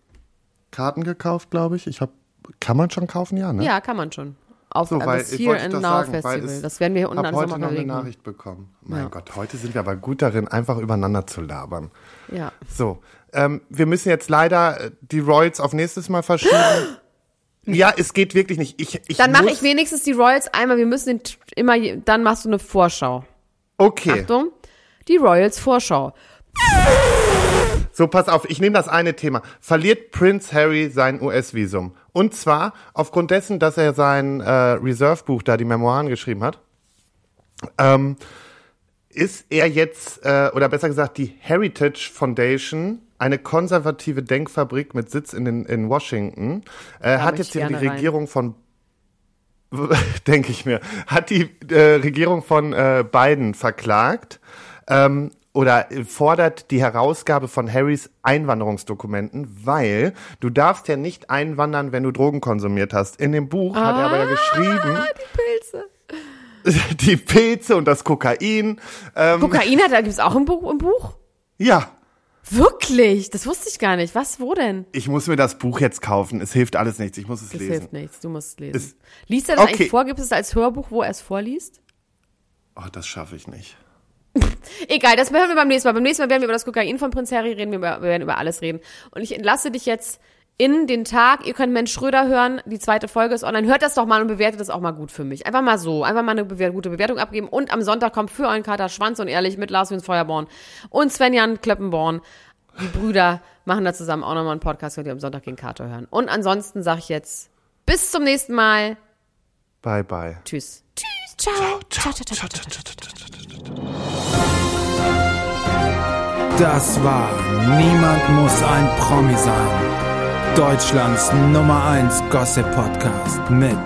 Karten gekauft, glaube ich. Ich habe, kann man schon kaufen, ja, ne? Ja, kann man schon. Auf so, weil, das Here and Now sagen, Festival. Es, das werden wir hier unten alles nochmal überlegen. Ich habe heute noch eine Nachricht bekommen. Mein ja. Gott, heute sind wir aber gut darin, einfach übereinander zu labern. Ja. So, ähm, wir müssen jetzt leider die Royals auf nächstes Mal verschieben. Ja, es geht wirklich nicht. Ich, ich dann mache ich wenigstens die Royals einmal. Wir müssen den immer, dann machst du eine Vorschau. Okay. Achtung, die Royals-Vorschau. So, pass auf, ich nehme das eine Thema. Verliert Prince Harry sein U S-Visum? Und zwar aufgrund dessen, dass er sein äh, Reserve-Buch da, die Memoiren, geschrieben hat. Ähm, ist er jetzt, äh, oder besser gesagt, die Heritage Foundation... Eine konservative Denkfabrik mit Sitz in, den, in Washington äh, hat jetzt die Regierung rein. von, denke ich mir, hat die äh, Regierung von äh, Biden verklagt ähm, oder fordert die Herausgabe von Harrys Einwanderungsdokumenten, weil du darfst ja nicht einwandern, wenn du Drogen konsumiert hast. In dem Buch ah, hat er aber ja geschrieben... Die Pilze. Die Pilze und das Kokain. Ähm, Kokain hat er, gibt's auch im Buch? Im Buch? Ja. Wirklich? Das wusste ich gar nicht. Was, wo denn? Ich muss mir das Buch jetzt kaufen. Es hilft alles nichts. Ich muss es, es lesen. Es hilft nichts. Du musst es lesen. Es liest er das okay. eigentlich vor? Gibt es das als Hörbuch, wo er es vorliest? Oh, das schaffe ich nicht. Egal, das hören wir beim nächsten Mal. Beim nächsten Mal werden wir über das Kokain von Prince Harry reden. Wir werden über alles reden. Und ich entlasse dich jetzt in den Tag. Ihr könnt Mensch Schröder hören. Die zweite Folge ist online. Hört das doch mal und bewertet das auch mal gut für mich. Einfach mal so. Einfach mal eine bewert- gute Bewertung abgeben. Und am Sonntag kommt für euren Kater Schwanz und Ehrlich mit Lars Tönsfeuerborn und Sven Klöppenborn. Die Brüder machen da zusammen auch nochmal einen Podcast. Könnt ihr am Sonntag den Kater hören. Und ansonsten sage ich jetzt bis zum nächsten Mal. Bye, bye. Tschüss. Tschüss. Ciao. Ciao, ciao, ciao, ciao, ciao, ciao. Das war Niemand muss ein Promi sein. Deutschlands Nummer eins Gossip-Podcast mit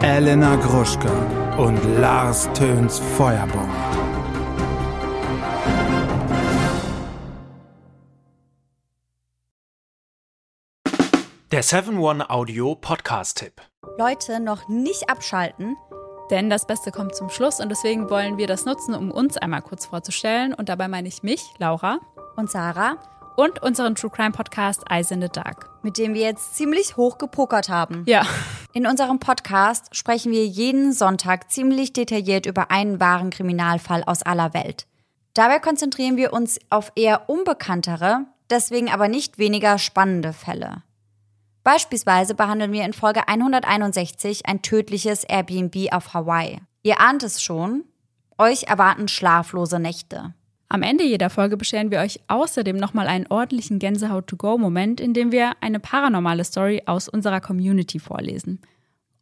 Elena Gruschka und Lars Tönsfeuerborn. Der seven one Audio Podcast-Tipp. Leute, noch nicht abschalten, denn das Beste kommt zum Schluss und deswegen wollen wir das nutzen, um uns einmal kurz vorzustellen. Und dabei meine ich mich, Laura und Sarah. Und unseren True-Crime-Podcast Eyes in the Dark. Mit dem wir jetzt ziemlich hoch gepokert haben. Ja. In unserem Podcast sprechen wir jeden Sonntag ziemlich detailliert über einen wahren Kriminalfall aus aller Welt. Dabei konzentrieren wir uns auf eher unbekanntere, deswegen aber nicht weniger spannende Fälle. Beispielsweise behandeln wir in Folge hunderteinundsechzig ein tödliches Airbnb auf Hawaii. Ihr ahnt es schon, euch erwarten schlaflose Nächte. Am Ende jeder Folge bescheren wir euch außerdem nochmal einen ordentlichen Gänsehaut-to-go-Moment, in dem wir eine paranormale Story aus unserer Community vorlesen.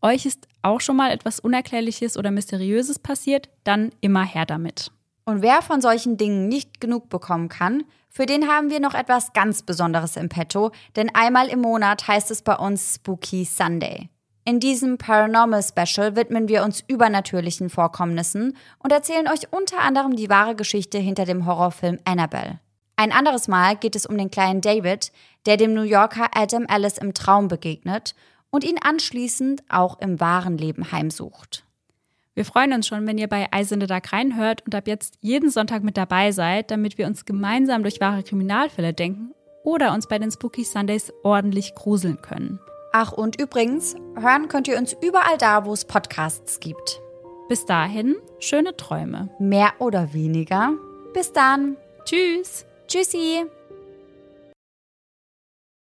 Euch ist auch schon mal etwas Unerklärliches oder Mysteriöses passiert? Dann immer her damit. Und wer von solchen Dingen nicht genug bekommen kann, für den haben wir noch etwas ganz Besonderes im Petto, denn einmal im Monat heißt es bei uns Spooky Sunday. In diesem Paranormal-Special widmen wir uns übernatürlichen Vorkommnissen und erzählen euch unter anderem die wahre Geschichte hinter dem Horrorfilm Annabelle. Ein anderes Mal geht es um den kleinen David, der dem New Yorker Adam Ellis im Traum begegnet und ihn anschließend auch im wahren Leben heimsucht. Wir freuen uns schon, wenn ihr bei Eyes in the Dark reinhört und ab jetzt jeden Sonntag mit dabei seid, damit wir uns gemeinsam durch wahre Kriminalfälle denken oder uns bei den Spooky Sundays ordentlich gruseln können. Ach, und übrigens, hören könnt ihr uns überall da, wo es Podcasts gibt. Bis dahin, schöne Träume. Mehr oder weniger. Bis dann. Tschüss. Tschüssi.